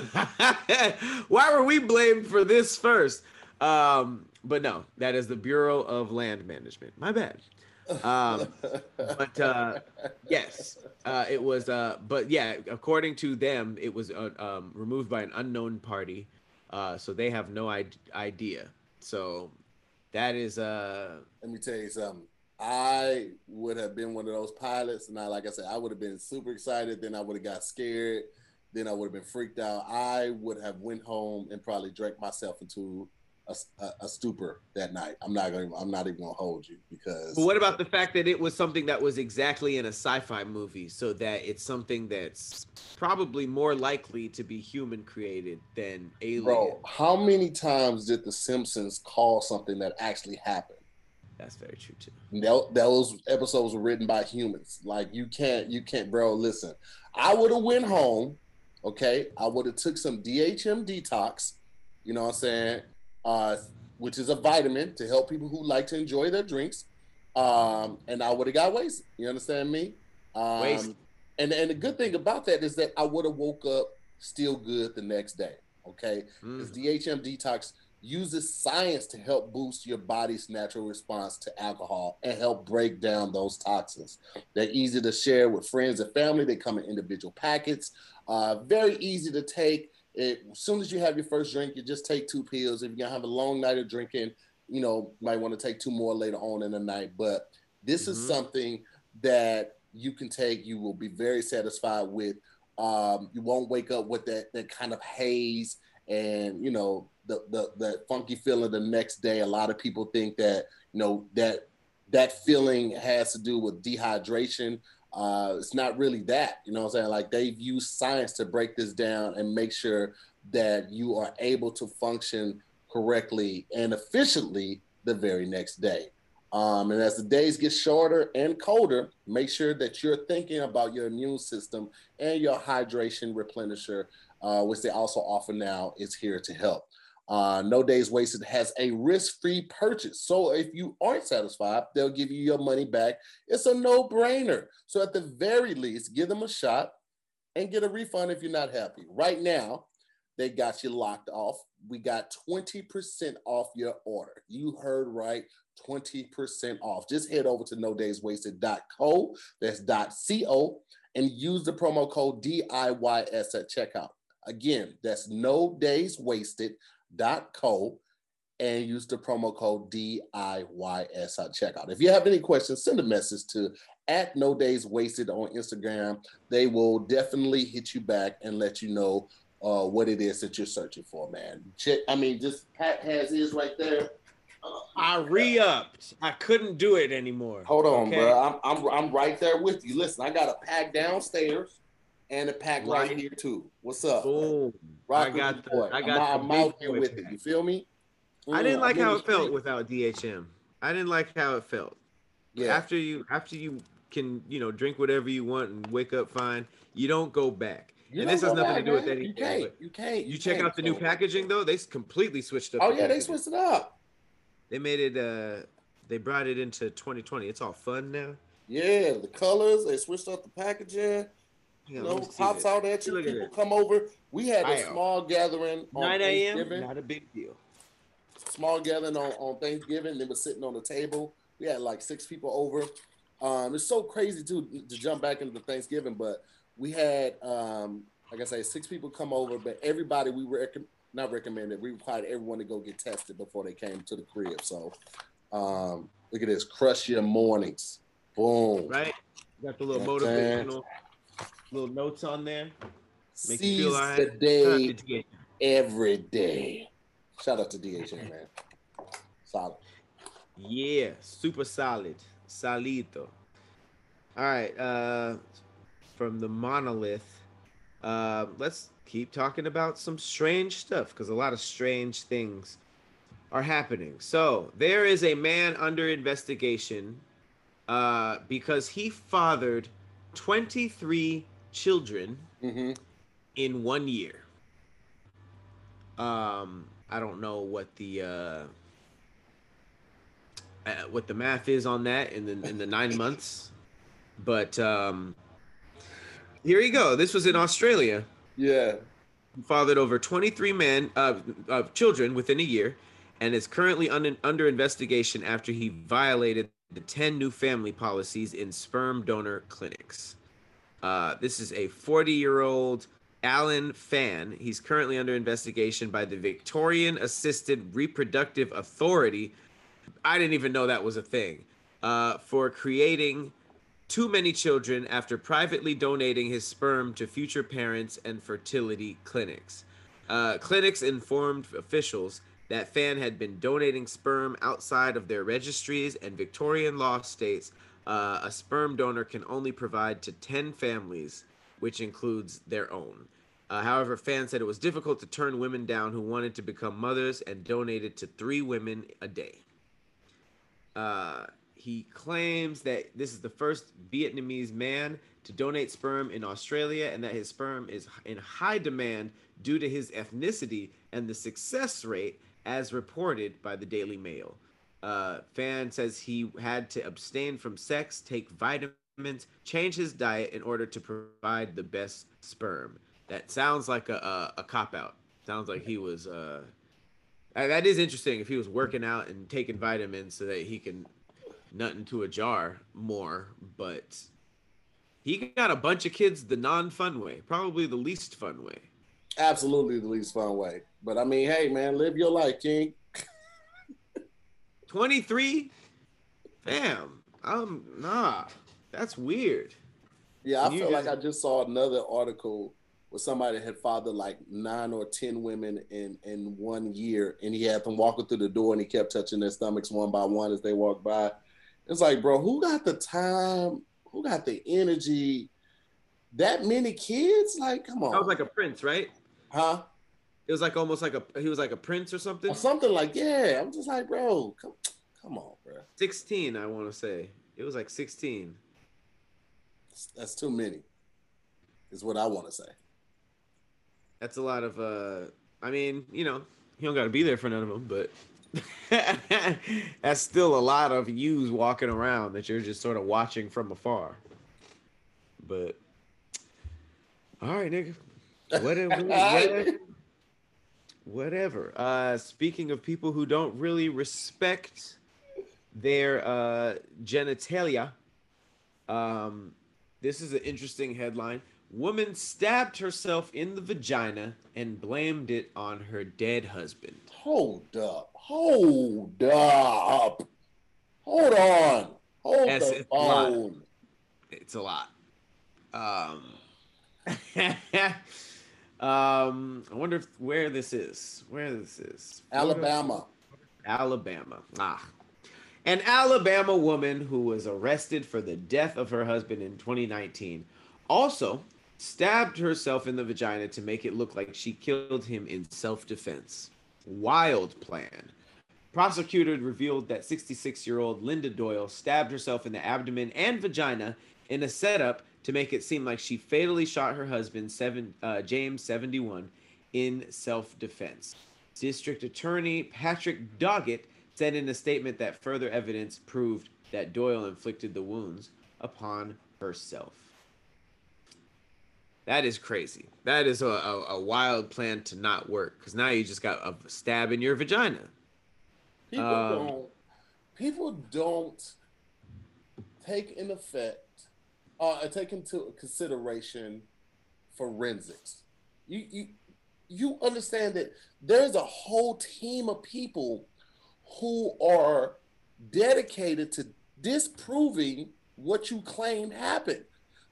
why were we blamed for this first? Um, but no, that is the Bureau of Land Management. My bad. Um, but uh, yes, uh, it was. Uh, but yeah, according to them, it was uh, um, removed by an unknown party. Uh, so they have no I- idea. So that is. Uh, Let me tell you something. I would have been one of those pilots, and I, like I said, I would have been super excited. Then I would have got scared. Then I would have been freaked out. I would have went home and probably drank myself into a, a, a stupor that night. I'm not going. I'm not even going to hold you because. But what about the fact that it was something that was exactly in a sci-fi movie, so that it's something that's probably more likely to be human created than alien? Bro, how many times did The Simpsons call something that actually happened? That's very true too. Those episodes were written by humans. Like you can't, you can't, bro. Listen, I would have went home. Okay, I would have took some D H M Detox. You know what I'm saying? Uh, which is a vitamin to help people who like to enjoy their drinks. Um, and I would have got wasted. You understand me? Um, wasted. And and the good thing about that is that I would have woke up still good the next day. Okay, because mm. D H M Detox uses science to help boost your body's natural response to alcohol and help break down those toxins. They're easy to share with friends and family. They come in individual packets. Uh, very easy to take. It, as soon as you have your first drink, you just take two pills. If you're going to have a long night of drinking, you know, might want to take two more later on in the night. But this mm-hmm. is something that you can take. You will be very satisfied with. Um, you won't wake up with that, that kind of haze and, you know, The, the the funky feeling the next day. A lot of people think that, you know, that that feeling has to do with dehydration. Uh, it's not really that, you know what I'm saying? Like they've used science to break this down and make sure that you are able to function correctly and efficiently the very next day. Um, and as the days get shorter and colder, make sure that you're thinking about your immune system and your hydration replenisher, uh, which they also offer now, is here to help. Uh, no Days Wasted has a risk-free purchase. So if you aren't satisfied, they'll give you your money back. It's a no-brainer. So at the very least, give them a shot and get a refund if you're not happy. Right now, they got you locked off. We got twenty percent off your order. You heard right, twenty percent off. Just head over to no days wasted dot co, that's .co, and use the promo code D I Y S at checkout. Again, that's no days wasted dot co and use the promo code D I Y S at checkout. If you have any questions, send a message to at No Days Wasted on Instagram. They will definitely hit you back and let you know uh, what it is that you're searching for, man. Check, I mean, just Pat has his right there. Uh, I re-upped. I couldn't do it anymore. Hold on, okay? bro. I'm, I'm I'm right there with you. Listen, I got a pack downstairs and a pack right, right here too. What's up? Boom. I got the, boy. I got I'm, the I'm out here with it. You feel me? Mm, I didn't like how it felt without D H M. I didn't like how it felt. Yeah. After you, after you can, you know, drink whatever you want and wake up fine. You don't go back. You and this has nothing back, to do with anything. You can't. You can't. You, you check can't, out the new packaging though. They completely switched up. Oh yeah, packaging. They switched it up. They made it, uh, they brought it into twenty twenty. It's all fun now. Yeah, the colors, they switched up the packaging. You know, pops out at you, people come over. We had a small gathering on nine a.m., not a big deal. Small gathering on, on Thanksgiving. They were sitting on the table. We had like six people over. Um, it's so crazy, too, to jump back into Thanksgiving, but we had, um, like I say, six people come over, but everybody we were not recommended. We required everyone to go get tested before they came to the crib. So um, look at this. Crush your mornings. Boom. Right? Got the little motivational little notes on there. Make you feel all right. Seize the day every day. Shout out to D H M, man. Solid. Yeah. Super solid. Solito. All right. Uh, from the monolith, uh, let's keep talking about some strange stuff because a lot of strange things are happening. So there is a man under investigation uh, because he fathered twenty-three children mm-hmm. in one year. Um, I don't know what the uh, uh, what the math is on that in the in the nine months, but um, here you go. This was in Australia. Yeah. Fathered over twenty-three men of uh, uh, children within a year and is currently un- under investigation after he violated the ten new family policies in sperm donor clinics. Uh, this is a forty-year-old Alan Fan. He's currently under investigation by the Victorian Assisted Reproductive Authority. I didn't even know that was a thing. Uh, for creating too many children after privately donating his sperm to future parents and fertility clinics. Uh, clinics informed officials that Fan had been donating sperm outside of their registries, and Victorian law states uh, a sperm donor can only provide to ten families, which includes their own. Uh, however, Fan said it was difficult to turn women down who wanted to become mothers and donated to three women a day. Uh, He claims that this is the first Vietnamese man to donate sperm in Australia and that his sperm is in high demand due to his ethnicity and the success rate as reported by the Daily Mail. Uh, Fan says he had to abstain from sex, take vitamins, change his diet in order to provide the best sperm. That sounds like a, a, a cop-out. Sounds like he was... Uh, that is interesting if he was working out and taking vitamins so that he can... nothing to a jar more, but he got a bunch of kids the non-fun way, probably the least fun way. Absolutely the least fun way. But I mean, hey man, live your life, King. twenty-three? Damn. Um, nah. That's weird. Yeah, I you feel just... like I just saw another article where somebody had fathered like nine or ten women in, in one year, and he had them walking through the door and he kept touching their stomachs one by one as they walked by. It's like, bro, who got the time? Who got the energy? That many kids? Like, come on. That was like a prince, right? Huh? It was like almost like a, he was like a prince or something? Or something like, yeah. I'm just like, bro, come, come on, bro. sixteen, I want to say. It was like sixteen. That's too many, is what I want to say. That's a lot of, uh, I mean, you know, you don't got to be there for none of them, but... that's still a lot of yous walking around that you're just sort of watching from afar. But all right, nigga, whatever, whatever. whatever. Uh, speaking of people who don't really respect their uh, genitalia, um, this is an interesting headline. Woman stabbed herself in the vagina and blamed it on her dead husband. Hold up. Hold up. Hold on. Hold That's the phone. It's a lot. Um, um, I wonder if, where this is. Where this is. Alabama. Alabama. Ah. An Alabama woman who was arrested for the death of her husband in twenty nineteen also stabbed herself in the vagina to make it look like she killed him in self-defense. Wild plan. Prosecutor revealed that sixty-six-year-old Linda Doyle stabbed herself in the abdomen and vagina in a setup to make it seem like she fatally shot her husband, seven, uh, James, seventy-one, in self-defense. District Attorney Patrick Doggett said in a statement that further evidence proved that Doyle inflicted the wounds upon herself. That is crazy. That is a, a, a wild plan to not work, because now you just got a stab in your vagina. People um, don't. People don't take in effect, uh, take into consideration forensics. You you you understand that there's a whole team of people who are dedicated to disproving what you claim happened.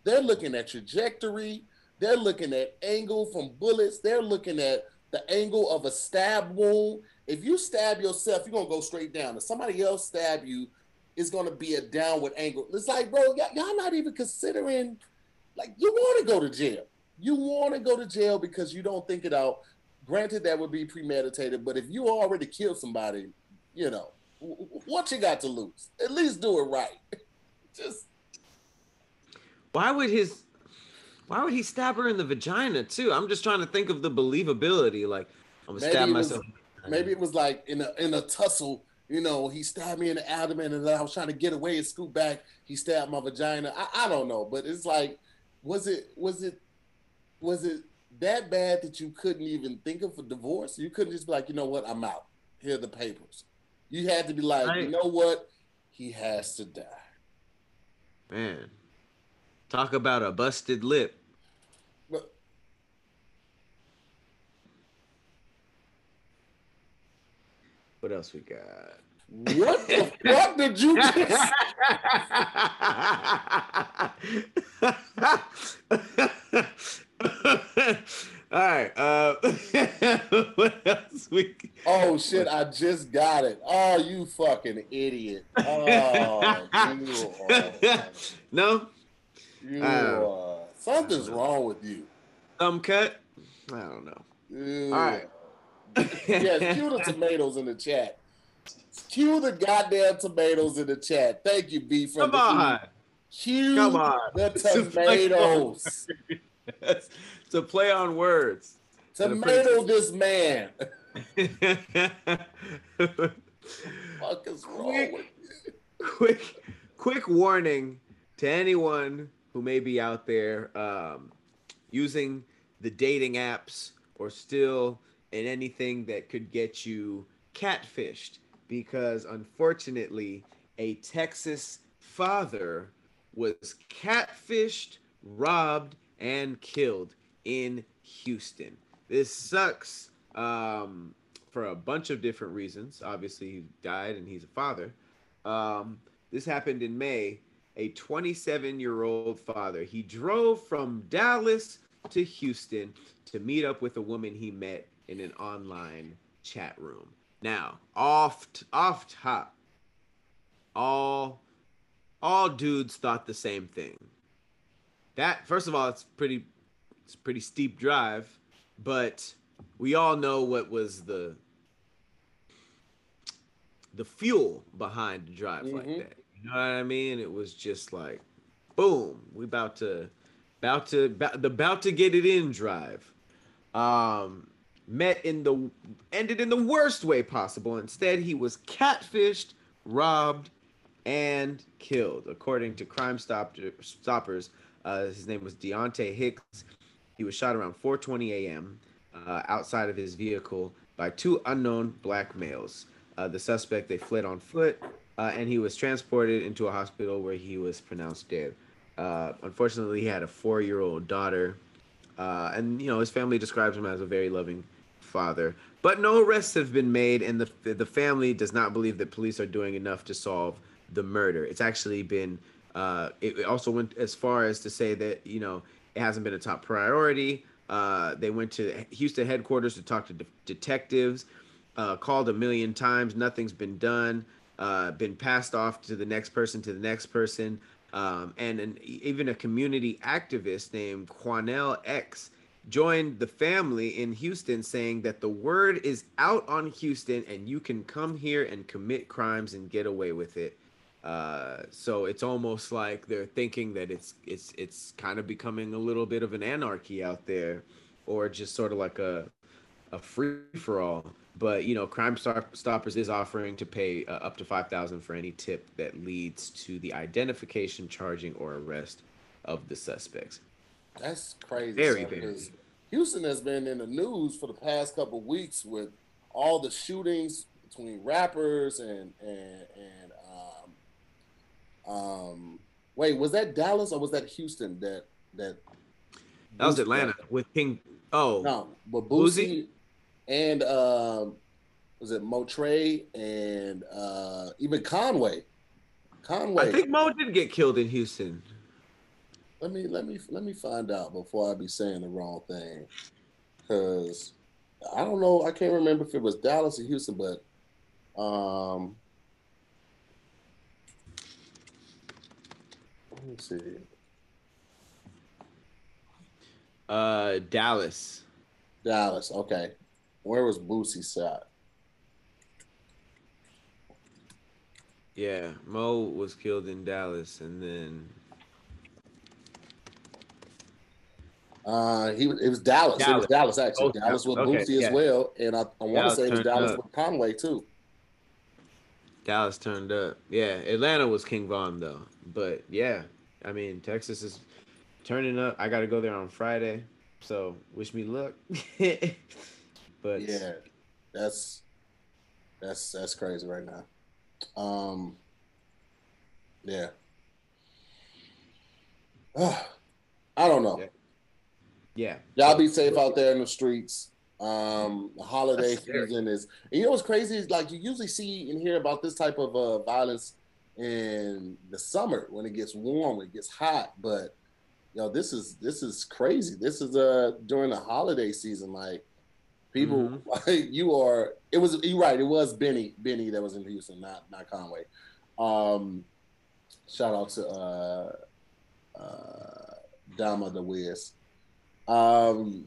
They're looking at trajectory. They're looking at angle from bullets. They're looking at the angle of a stab wound. If you stab yourself, you're going to go straight down. If somebody else stab you, it's going to be a downward angle. It's like, bro, y- y'all not even considering, like, you want to go to jail. You want to go to jail because you don't think it out. Granted, that would be premeditated, but if you already killed somebody, you know, w- what you got to lose? At least do it right. Just. Why would his... Why would he stab her in the vagina too? I'm just trying to think of the believability. Like, I'm gonna maybe stab myself. Was, maybe it was like in a in a tussle. You know, he stabbed me in the abdomen, and I was trying to get away and scoot back. He stabbed my vagina. I, I don't know, but it's like, was it was it was it that bad that you couldn't even think of a divorce? You couldn't just be like, you know what, I'm out. Here are the papers. You had to be like, right. You know what, he has to die. Man. Talk about a busted lip. But, what else we got? What the fuck did you just All right. Uh, what else we Oh shit, I just got it. Oh, you fucking idiot. Oh, you are... No? You, uh, something's wrong with you. Thumb cut? I don't know. Ew. All right. Yes, cue the tomatoes in the chat. Cue the goddamn tomatoes in the chat. Thank you, B. From Come, the on. Cue Come on. Cue the tomatoes. It's a play on words. Tomato this man. What fuck is wrong quick, with you? Quick, quick warning to anyone who may be out there um, using the dating apps or still in anything that could get you catfished, because unfortunately a Texas father was catfished, robbed, and killed in Houston. This sucks um, for a bunch of different reasons. Obviously he died and he's a father. Um, this happened in May. A twenty-seven-year-old father. He drove from Dallas to Houston to meet up with a woman he met in an online chat room. Now, off t- off top, all all dudes thought the same thing. That first of all, it's pretty it's a pretty steep drive, but we all know what was the the fuel behind the drive mm-hmm. like that. You know what I mean? It was just like, boom, we about to, about to, about, the about to get it in drive. Um, met in the, ended in the worst way possible. Instead, he was catfished, robbed, and killed. According to Crime Stoppers, uh, his name was Deontay Hicks. He was shot around four twenty a.m. Uh, outside of his vehicle by two unknown black males. Uh, the suspect, they fled on foot. Uh, and he was transported into a hospital where he was pronounced dead. Uh, unfortunately, he had a four-year-old daughter. Uh, and, you know, his family describes him as a very loving father. But no arrests have been made, and the the family does not believe that police are doing enough to solve the murder. It's actually been, uh, it also went as far as to say that, you know, it hasn't been a top priority. Uh, they went to Houston headquarters to talk to de- detectives, uh, called a million times. Nothing's been done, uh, been passed off to the next person, to the next person. Um, and an, even a community activist named Quanell X joined the family in Houston, saying that the word is out on Houston and you can come here and commit crimes and get away with it. Uh, so it's almost like they're thinking that it's it's it's kind of becoming a little bit of an anarchy out there, or just sort of like a a free for all. But, you know, Crime Stoppers is offering to pay uh, up to five thousand dollars for any tip that leads to the identification, charging, or arrest of the suspects. That's crazy. Very, stuff, very. Houston has been in the news for the past couple of weeks with all the shootings between rappers and and and um um. Wait, was that Dallas or was that Houston? That that. That was Atlanta that? with King. Oh no, but Boosie. Boosie? And um, was it Mo Trey and uh, even Conway? Conway. I think Mo did get killed in Houston. Let me let me let me find out before I be saying the wrong thing, because I don't know. I can't remember if it was Dallas or Houston, but um, let me see. Uh, Dallas. Dallas. Okay. Where was Boosie shot? Yeah, Mo was killed in Dallas, and then uh, he was, it was Dallas. Dallas. It was Dallas actually. Oh, Dallas with okay, Boosie yeah. as well, and I, I want to say it was Dallas up. with Conway too. Dallas turned up. Yeah, Atlanta was King Von though, but yeah, I mean Texas is turning up. I got to go there on Friday, so wish me luck. But yeah, that's that's that's crazy right now. Um, yeah, uh, I don't know. Yeah, y'all be safe out there in the streets. Um, the holiday season is, and you know what's crazy is like you usually see and hear about this type of uh, violence in the summer when it gets warm, when it gets hot. But you know, this is this is crazy. This is uh during the holiday season, like. People, mm-hmm. like you are. It was you're right. It was Benny, Benny that was in Houston, not not Conway. Um, shout out to uh, uh, Dama the Wiz. Um,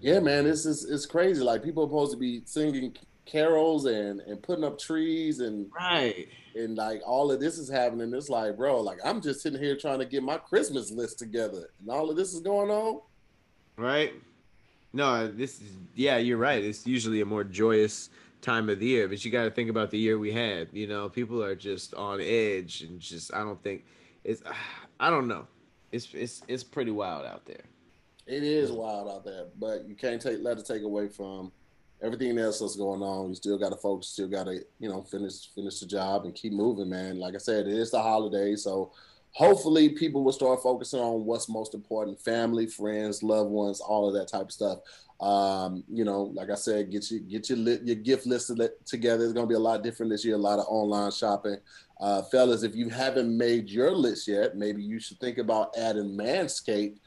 yeah, man, this is it's crazy. Like people are supposed to be singing carols and, and putting up trees and right and like all of this is happening. It's like, bro, like I'm just sitting here trying to get my Christmas list together, and all of this is going on, right? No, this is, yeah, you're right. It's usually a more joyous time of the year, but you got to think about the year we had. You know, people are just on edge and just, I don't think, it's, I don't know. It's it's it's pretty wild out there. It is wild out there, but you can't take let it take away from everything else that's going on. You still got to focus, still got to, you know, finish finish the job and keep moving, man. Like I said, it is the holiday, so hopefully people will start focusing on what's most important, family, friends, loved ones, all of that type of stuff. Um, you know, like I said, get your, get your, li- your gift list together. It's going to be a lot different this year, a lot of online shopping. Uh, fellas, if you haven't made your list yet, maybe you should think about adding Manscaped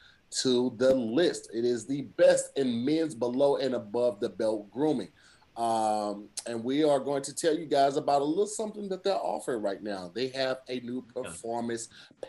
to the list. It is the best in men's below and above the belt grooming. Um, and we are going to tell you guys about a little something that they're offering right now. They have a new performance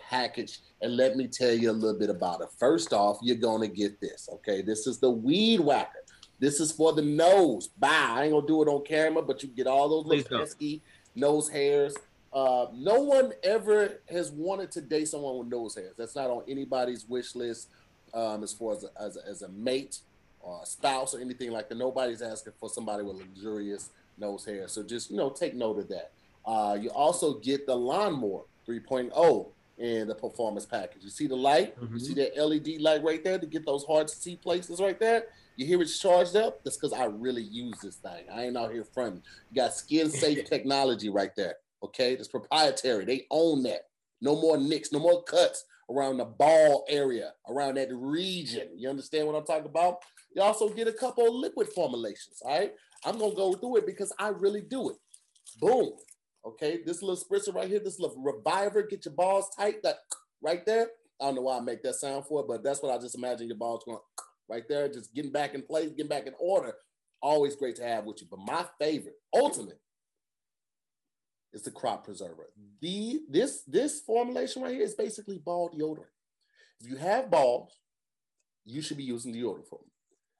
package, and let me tell you a little bit about it. First off, you're going to get this, okay? This is the Weed Whacker. This is for the nose. Bye. I ain't going to do it on camera, but you get all those little Please pesky don't. nose hairs. Uh, no one ever has wanted to date someone with nose hairs. That's not on anybody's wish list um, as far as a, as, a, as a mate. Or a spouse or anything like that. Nobody's asking for somebody with luxurious nose hair. So just, you know, take note of that. Uh, you also get the Lawnmower three point oh in the performance package. You see the light? Mm-hmm. You see that L E D light right there to get those hard-to-see places right there? You hear it's charged up? That's because I really use this thing. I ain't out here fronting. You got skin-safe technology right there, okay? That's proprietary. They own that. No more nicks, no more cuts. around the ball area, around that region. You understand what I'm talking about? You also get a couple of liquid formulations, all right? I'm going to go through it because I really do it. Boom. Okay, this little spritzer right here, this little reviver, get your balls tight, that right there. I don't know why I make that sound for it, but that's what I just imagine your balls going right there, just getting back in place, getting back in order. Always great to have with you. But my favorite, ultimate, is the crop preserver. The, this, this formulation right here is basically ball deodorant. If you have balls, you should be using deodorant for them.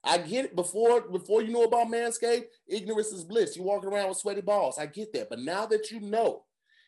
I get it. Before, before you know about Manscaped, ignorance is bliss. You're walking around with sweaty balls. I get that. But now that you know,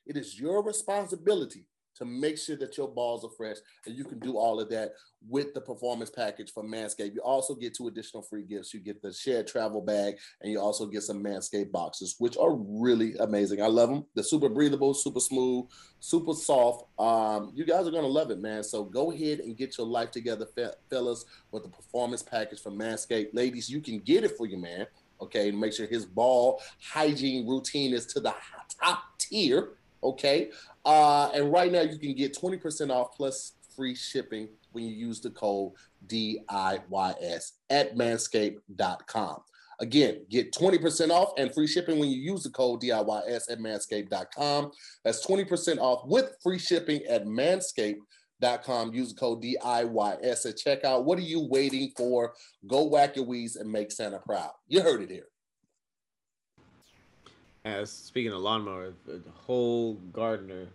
it is your responsibility to make sure that your balls are fresh, and you can do all of that with the performance package from Manscaped. You also get two additional free gifts. You get the shared travel bag, and you also get some Manscaped boxes, which are really amazing. I love them. They're super breathable, super smooth, super soft. Um, you guys are going to love it, man. So go ahead and get your life together, fellas, with the performance package from Manscaped. Ladies, you can get it for your man, okay? Make sure his ball hygiene routine is to the top tier, okay? Uh, and right now you can get twenty percent off plus free shipping when you use the code D I Y S at manscaped dot com. Again, get twenty percent off and free shipping when you use the code D I Y S at manscaped dot com. That's twenty percent off with free shipping at manscaped dot com. Use the code D I Y S at checkout. What are you waiting for? Go whack your weeds and make Santa proud. You heard it here. As speaking of lawnmower, the whole gardener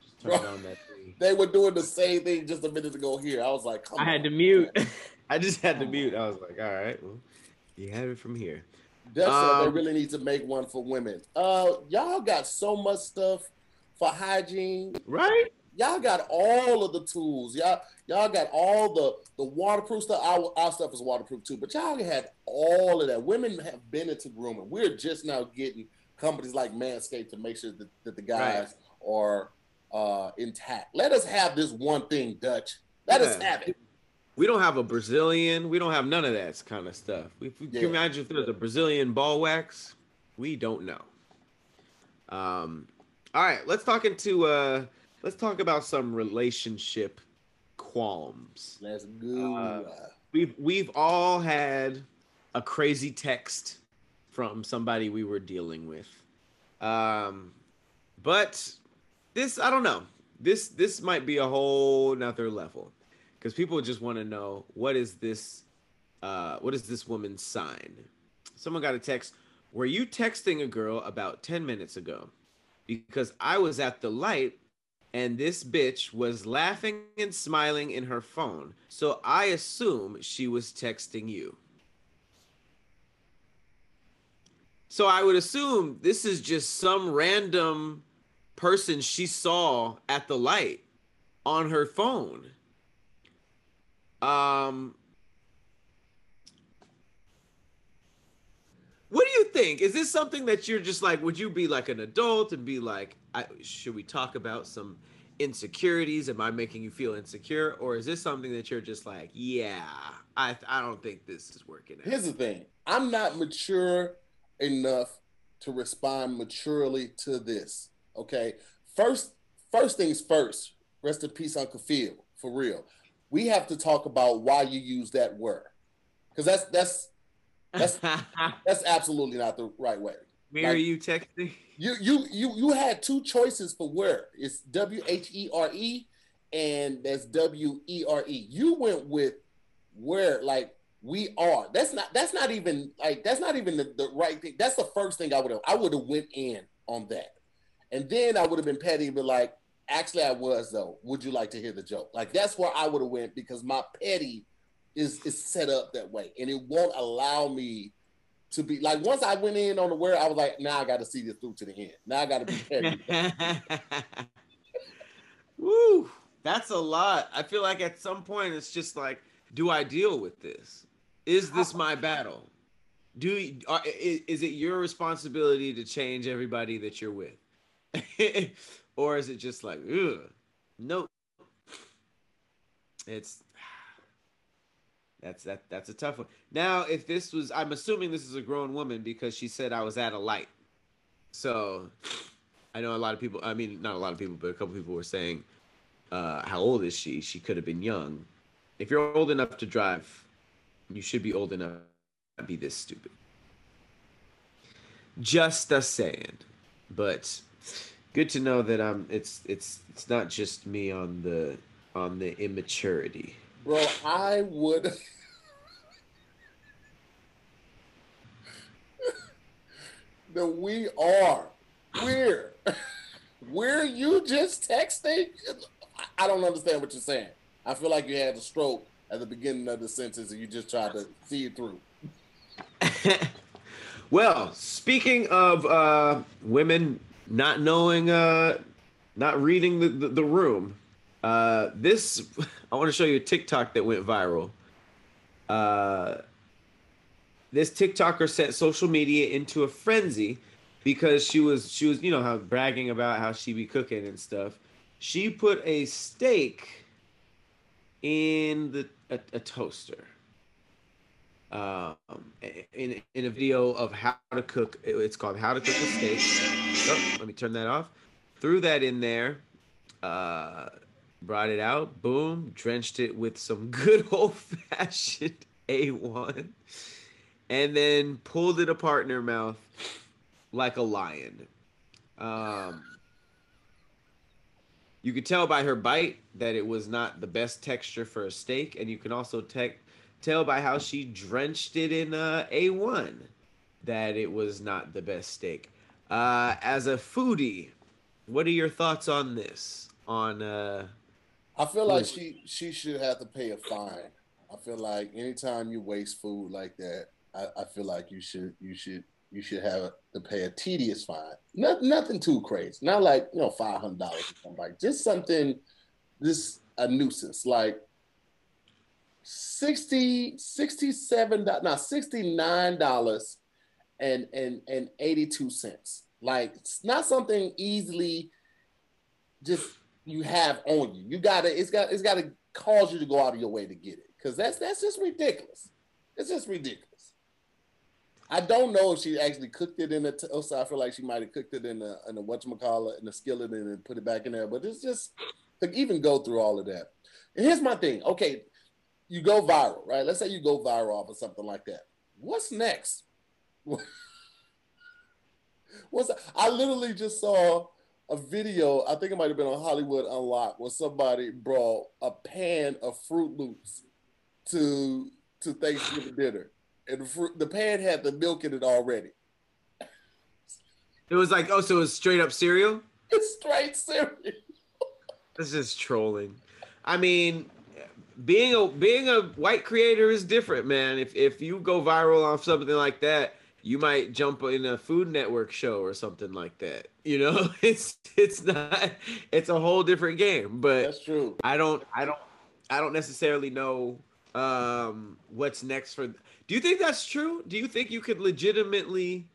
just turned Bro, on that thing. They were doing the same thing just a minute ago here. I was like, come I on, had to mute. Man. I just had to mute. I was like, all right, well, you have it from here. That's um, they really need to make one for women. Uh, y'all got so much stuff for hygiene. Right? Y'all got all of the tools. Y'all y'all got all the, the waterproof stuff. Our, our stuff is waterproof too, but y'all had all of that. Women have been into grooming. We're just now getting companies like Manscaped to make sure that, that the guys right. are uh, intact. Let us have this one thing, Dutch. Let yeah. us have it. We don't have a Brazilian. We don't have none of that kind of stuff. If you yeah. can imagine if there's a Brazilian ball wax, we don't know. Um, all right, let's talk into uh, let's talk about some relationship qualms. Let's go. Uh, we've we've all had a crazy text from somebody we were dealing with. Um, but this, I don't know. This this might be a whole nother level, because people just want to know, what is this uh, what is this woman's sign? Someone got a text, were you texting a girl about ten minutes ago? Because I was at the light and this bitch was laughing and smiling in her phone. So I assume she was texting you. So I would assume this is just some random person she saw at the light on her phone. Um, what do you think? Is this something that you're just like, would you be like an adult and be like, I, should we talk about some insecurities? Am I making you feel insecure? Or is this something that you're just like, yeah, I, I don't think this is working out. Here's the thing. I'm not mature enough to respond maturely to this. Okay, first first things first, rest in peace Uncle Phil, for real. We have to talk about why you use that word, because that's that's that's that's absolutely not the right way. Where like, are you texting? You you you you had two choices for where. It's W H E R E and that's W E R E. You went with where, like, we are. That's not, that's not even like, that's not even the, the right thing. That's the first thing I would have, I would have went in on that. And then I would have been petty, but like, actually I was though. Would you like to hear the joke? Like, that's where I would have went, because my petty is, is set up that way. And it won't allow me to be like, once I went in on the word, I was like, now nah, I got to see this through to the end. Now I got to be petty. Woo. That's a lot. I feel like at some point it's just like, do I deal with this? Is this my battle? Do are, is, is it your responsibility to change everybody that you're with? Or is it just like, ugh, no? It's that's that that's a tough one. Now, if this was, I'm assuming this is a grown woman, because she said I was at a light. So I know a lot of people, I mean, not a lot of people, but a couple people were saying uh, how old is she? She could have been young. If you're old enough to drive, you should be old enough to be this stupid. Just a saying. But good to know that I'm. It's it's it's not just me on the on the immaturity. Bro, I would. That we are. We're. Were you just texting? I don't understand what you're saying. I feel like you had a stroke at the beginning of the sentence and you just tried to see it through. Well, speaking of uh, women not knowing, uh, not reading the, the, the room, uh, this, I want to show you a TikTok that went viral. Uh, this TikToker sent social media into a frenzy because she was, she was, you know, how bragging about how she be cooking and stuff. She put a steak in the a, a toaster. Um, in in a video of how to cook, it's called "How to Cook a Steak." Oh, let me turn that off. Threw that in there, uh, brought it out, boom, drenched it with some good old fashioned A one, and then pulled it apart in her mouth like a lion. Um, you could tell by her bite that it was not the best texture for a steak, and you can also tech. tell by how she drenched it in uh, A one that it was not the best steak. Uh, as a foodie, what are your thoughts on this? On uh, I feel like she, she should have to pay a fine. I feel like anytime you waste food like that, I, I feel like you should you should you should have to pay a tedious fine. Not, nothing too crazy. Not like, you know, five hundred dollars or something, like just something, just a nuisance, like sixty-seven, now sixty-nine dollars and, and, and eighty-two cents. Like, it's not something easily just you have on you. You gotta, it's got, it's gotta cause you to go out of your way to get it. Cause that's, that's just ridiculous. It's just ridiculous. I don't know if she actually cooked it in the toaster. I feel like she might've cooked it in the, in the whatchamacallit, in the skillet and then put it back in there. But it's just, to even go through all of that. And here's my thing. Okay. You go viral, right? Let's say you go viral off of something like that. What's next? What's I literally just saw a video, I think it might have been on Hollywood Unlocked, where somebody brought a pan of Fruit Loops to to Thanksgiving dinner. And the, fruit, the pan had the milk in it already. It was like, oh, so it was straight up cereal? It's straight cereal. This is trolling. I mean... Being a being a white creator is different, man. If if you go viral on something like that, you might jump in a Food Network show or something like that. You know, it's it's not it's a whole different game. But that's true. I don't I don't I don't necessarily know um, what's next for. Do you think that's true? Do you think you could legitimately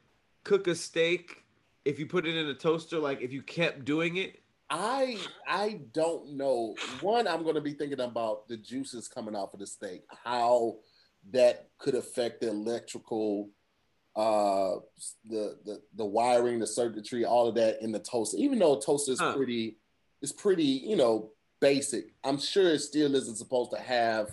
cook a steak if you put it in a toaster? Like if you kept doing it? I I don't know. One, I'm going to be thinking about the juices coming off of the steak, how that could affect the electrical, uh, the the the wiring, the circuitry, all of that in the toaster. Even though a toaster is huh. pretty, it's pretty, you know, basic. I'm sure it still isn't supposed to have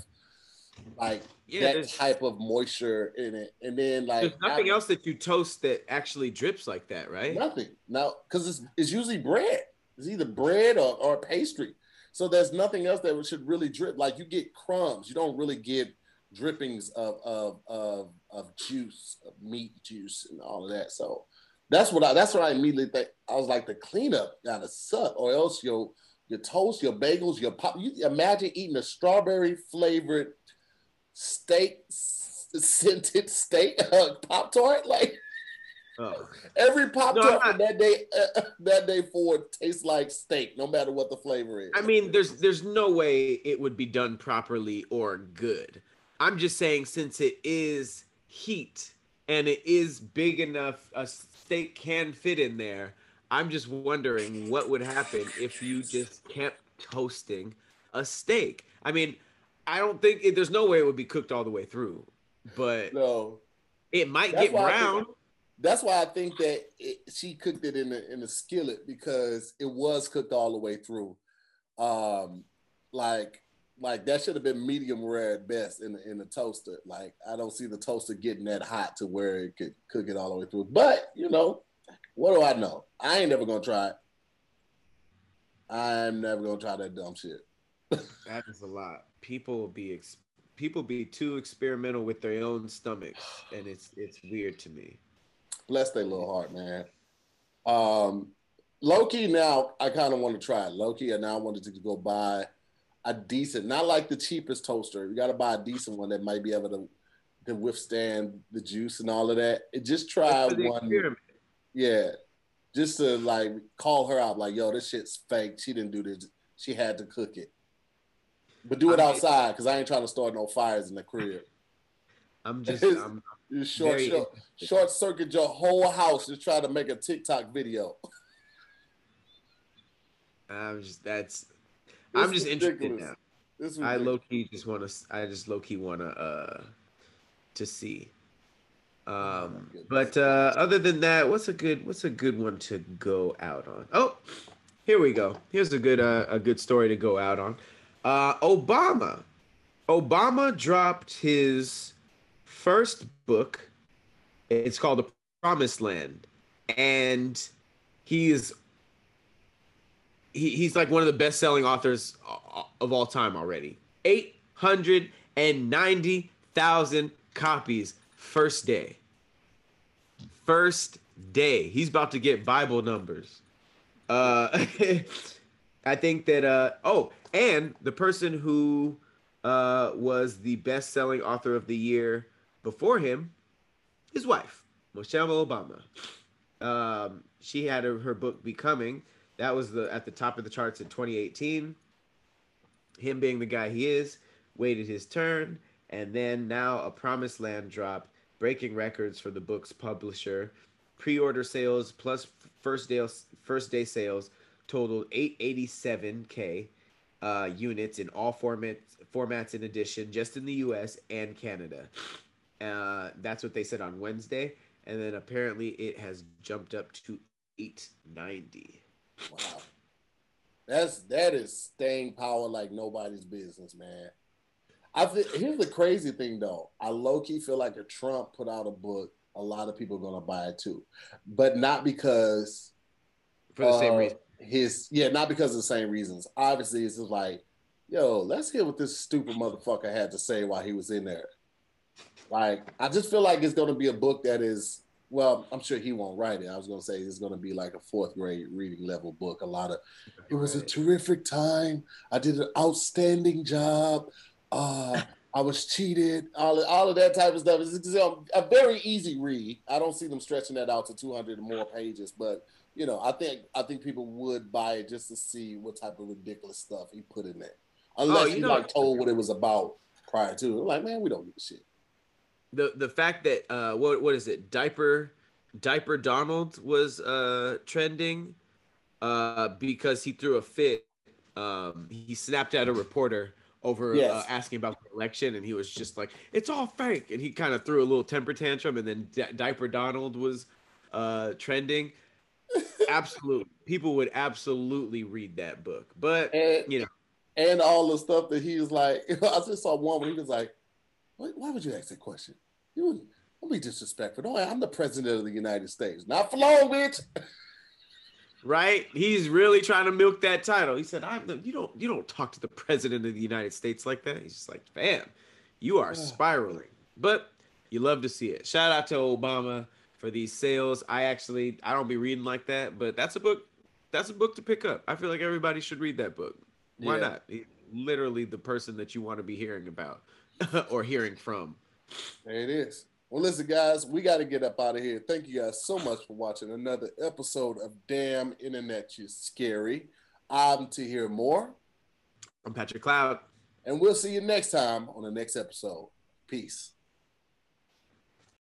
like yeah, that type of moisture in it. And then like there's nothing I, else that you toast that actually drips like that, right? Nothing. No, because it's it's usually bread. It's either bread or, or pastry. So there's nothing else that should really drip. Like you get crumbs. You don't really get drippings of of of, of juice, of meat juice and all of that. So that's what I that's what I immediately think. I was like, the cleanup gotta suck, or else your your toast, your bagels, your pop. You imagine eating a strawberry flavored steak scented steak uh, Pop Tart like. Oh. Every Pop Tart no, that day, uh, that day forward tastes like steak, no matter what the flavor is. I mean, there's there's no way it would be done properly or good. I'm just saying, since it is heat and it is big enough, a steak can fit in there. I'm just wondering what would happen if you just kept toasting a steak. I mean, I don't think it, there's no way it would be cooked all the way through, but no, it might That's get brown. That's why I think that it, she cooked it in the in the skillet because it was cooked all the way through. Um, like, like that should have been medium rare at best in the, in the toaster. Like, I don't see the toaster getting that hot to where it could cook it all the way through. But, you know, what do I know? I ain't never going to try it. I'm never going to try that dumb shit. That is a lot. People be ex- people be too experimental with their own stomachs, and it's it's weird to me. Bless their little heart, man. Um, low-key now, I kind of want to try it. Low-key, and now I wanted to go buy a decent, not like the cheapest toaster. You got to buy a decent one that might be able to, to withstand the juice and all of that. It, just try one. Experiment. Yeah. Just to, like, call her out, like, yo, this shit's fake. She didn't do this. She had to cook it. But do it outside, because I ain't trying to start no fires in the crib. I'm just I'm short, short, short circuit your whole house to try to make a TikTok video. I'm just that's this I'm just ridiculous. Interested now. This I low key just want to I just low key want to uh to see. Um, oh but uh, other than that, what's a good what's a good one to go out on? Oh, here we go. Here's a good uh, a good story to go out on. Uh, Obama. Obama dropped his first book. It's called The Promised Land, and he is he, he's like one of the best-selling authors of all time already. Eight hundred and ninety thousand copies first day. First day, he's about to get Bible numbers. Uh, I think that. Uh, oh, and the person who uh, was the best-selling author of the year before him, his wife, Michelle Obama. Um, she had her, her book Becoming. That was the at the top of the charts in twenty eighteen. Him being the guy he is, waited his turn, and then now A Promised Land dropped, breaking records for the book's publisher. Pre-order sales plus first day first day sales totaled eight hundred eighty-seven thousand uh, units in all formats. Formats in addition, just in the U S and Canada. Uh, that's what they said on Wednesday, and then apparently it has jumped up to eight ninety. Wow, that's that is staying power like nobody's business, man. I think here's the crazy thing though. I low key feel like if Trump put out a book, a lot of people are gonna buy it too, but not because for the uh, same reason. His yeah, not because of the same reasons. Obviously, it's just like. Yo, let's hear what this stupid motherfucker had to say while he was in there. Like, I just feel like it's going to be a book that is, well, I'm sure he won't write it. I was going to say it's going to be like a fourth grade reading level book. A lot of, it was a terrific time. I did an outstanding job. Uh, I was cheated. All, all of that type of stuff. It's a very easy read. I don't see them stretching that out to two hundred or more pages, but you know, I think I think people would buy it just to see what type of ridiculous stuff he put in there. Unless oh, you, you know, like told what it was about prior to. I'm like, man, we don't give a shit. The the fact that uh, what what is it? Diaper Diaper Donald was uh, trending uh, because he threw a fit. Um, he snapped at a reporter over yes. uh, asking about the election, and he was just like, "It's all fake." And he kind of threw a little temper tantrum, and then D- Diaper Donald was uh, trending. Absolutely, people would absolutely read that book, but and- you know. And all the stuff that he was like, you know, I just saw one where he was like, why would you ask that question? You would, don't be disrespectful. No, I'm the president of the United States. Not for long, bitch. Right? He's really trying to milk that title. He said, I'm the, you don't you don't talk to the president of the United States like that. He's just like, fam, you are spiraling. But you love to see it. Shout out to Obama for these sales. I actually, I don't be reading like that, but that's a book. That's a book to pick up. I feel like everybody should read that book. Why yeah. not? He's literally the person that you want to be hearing about or hearing from. There it is. Well, listen, guys, we got to get up out of here. Thank you guys so much for watching another episode of Damn Internet, You Scary. I'm To Hear More. I'm Patrick Cloud. And we'll see you next time on the next episode. Peace.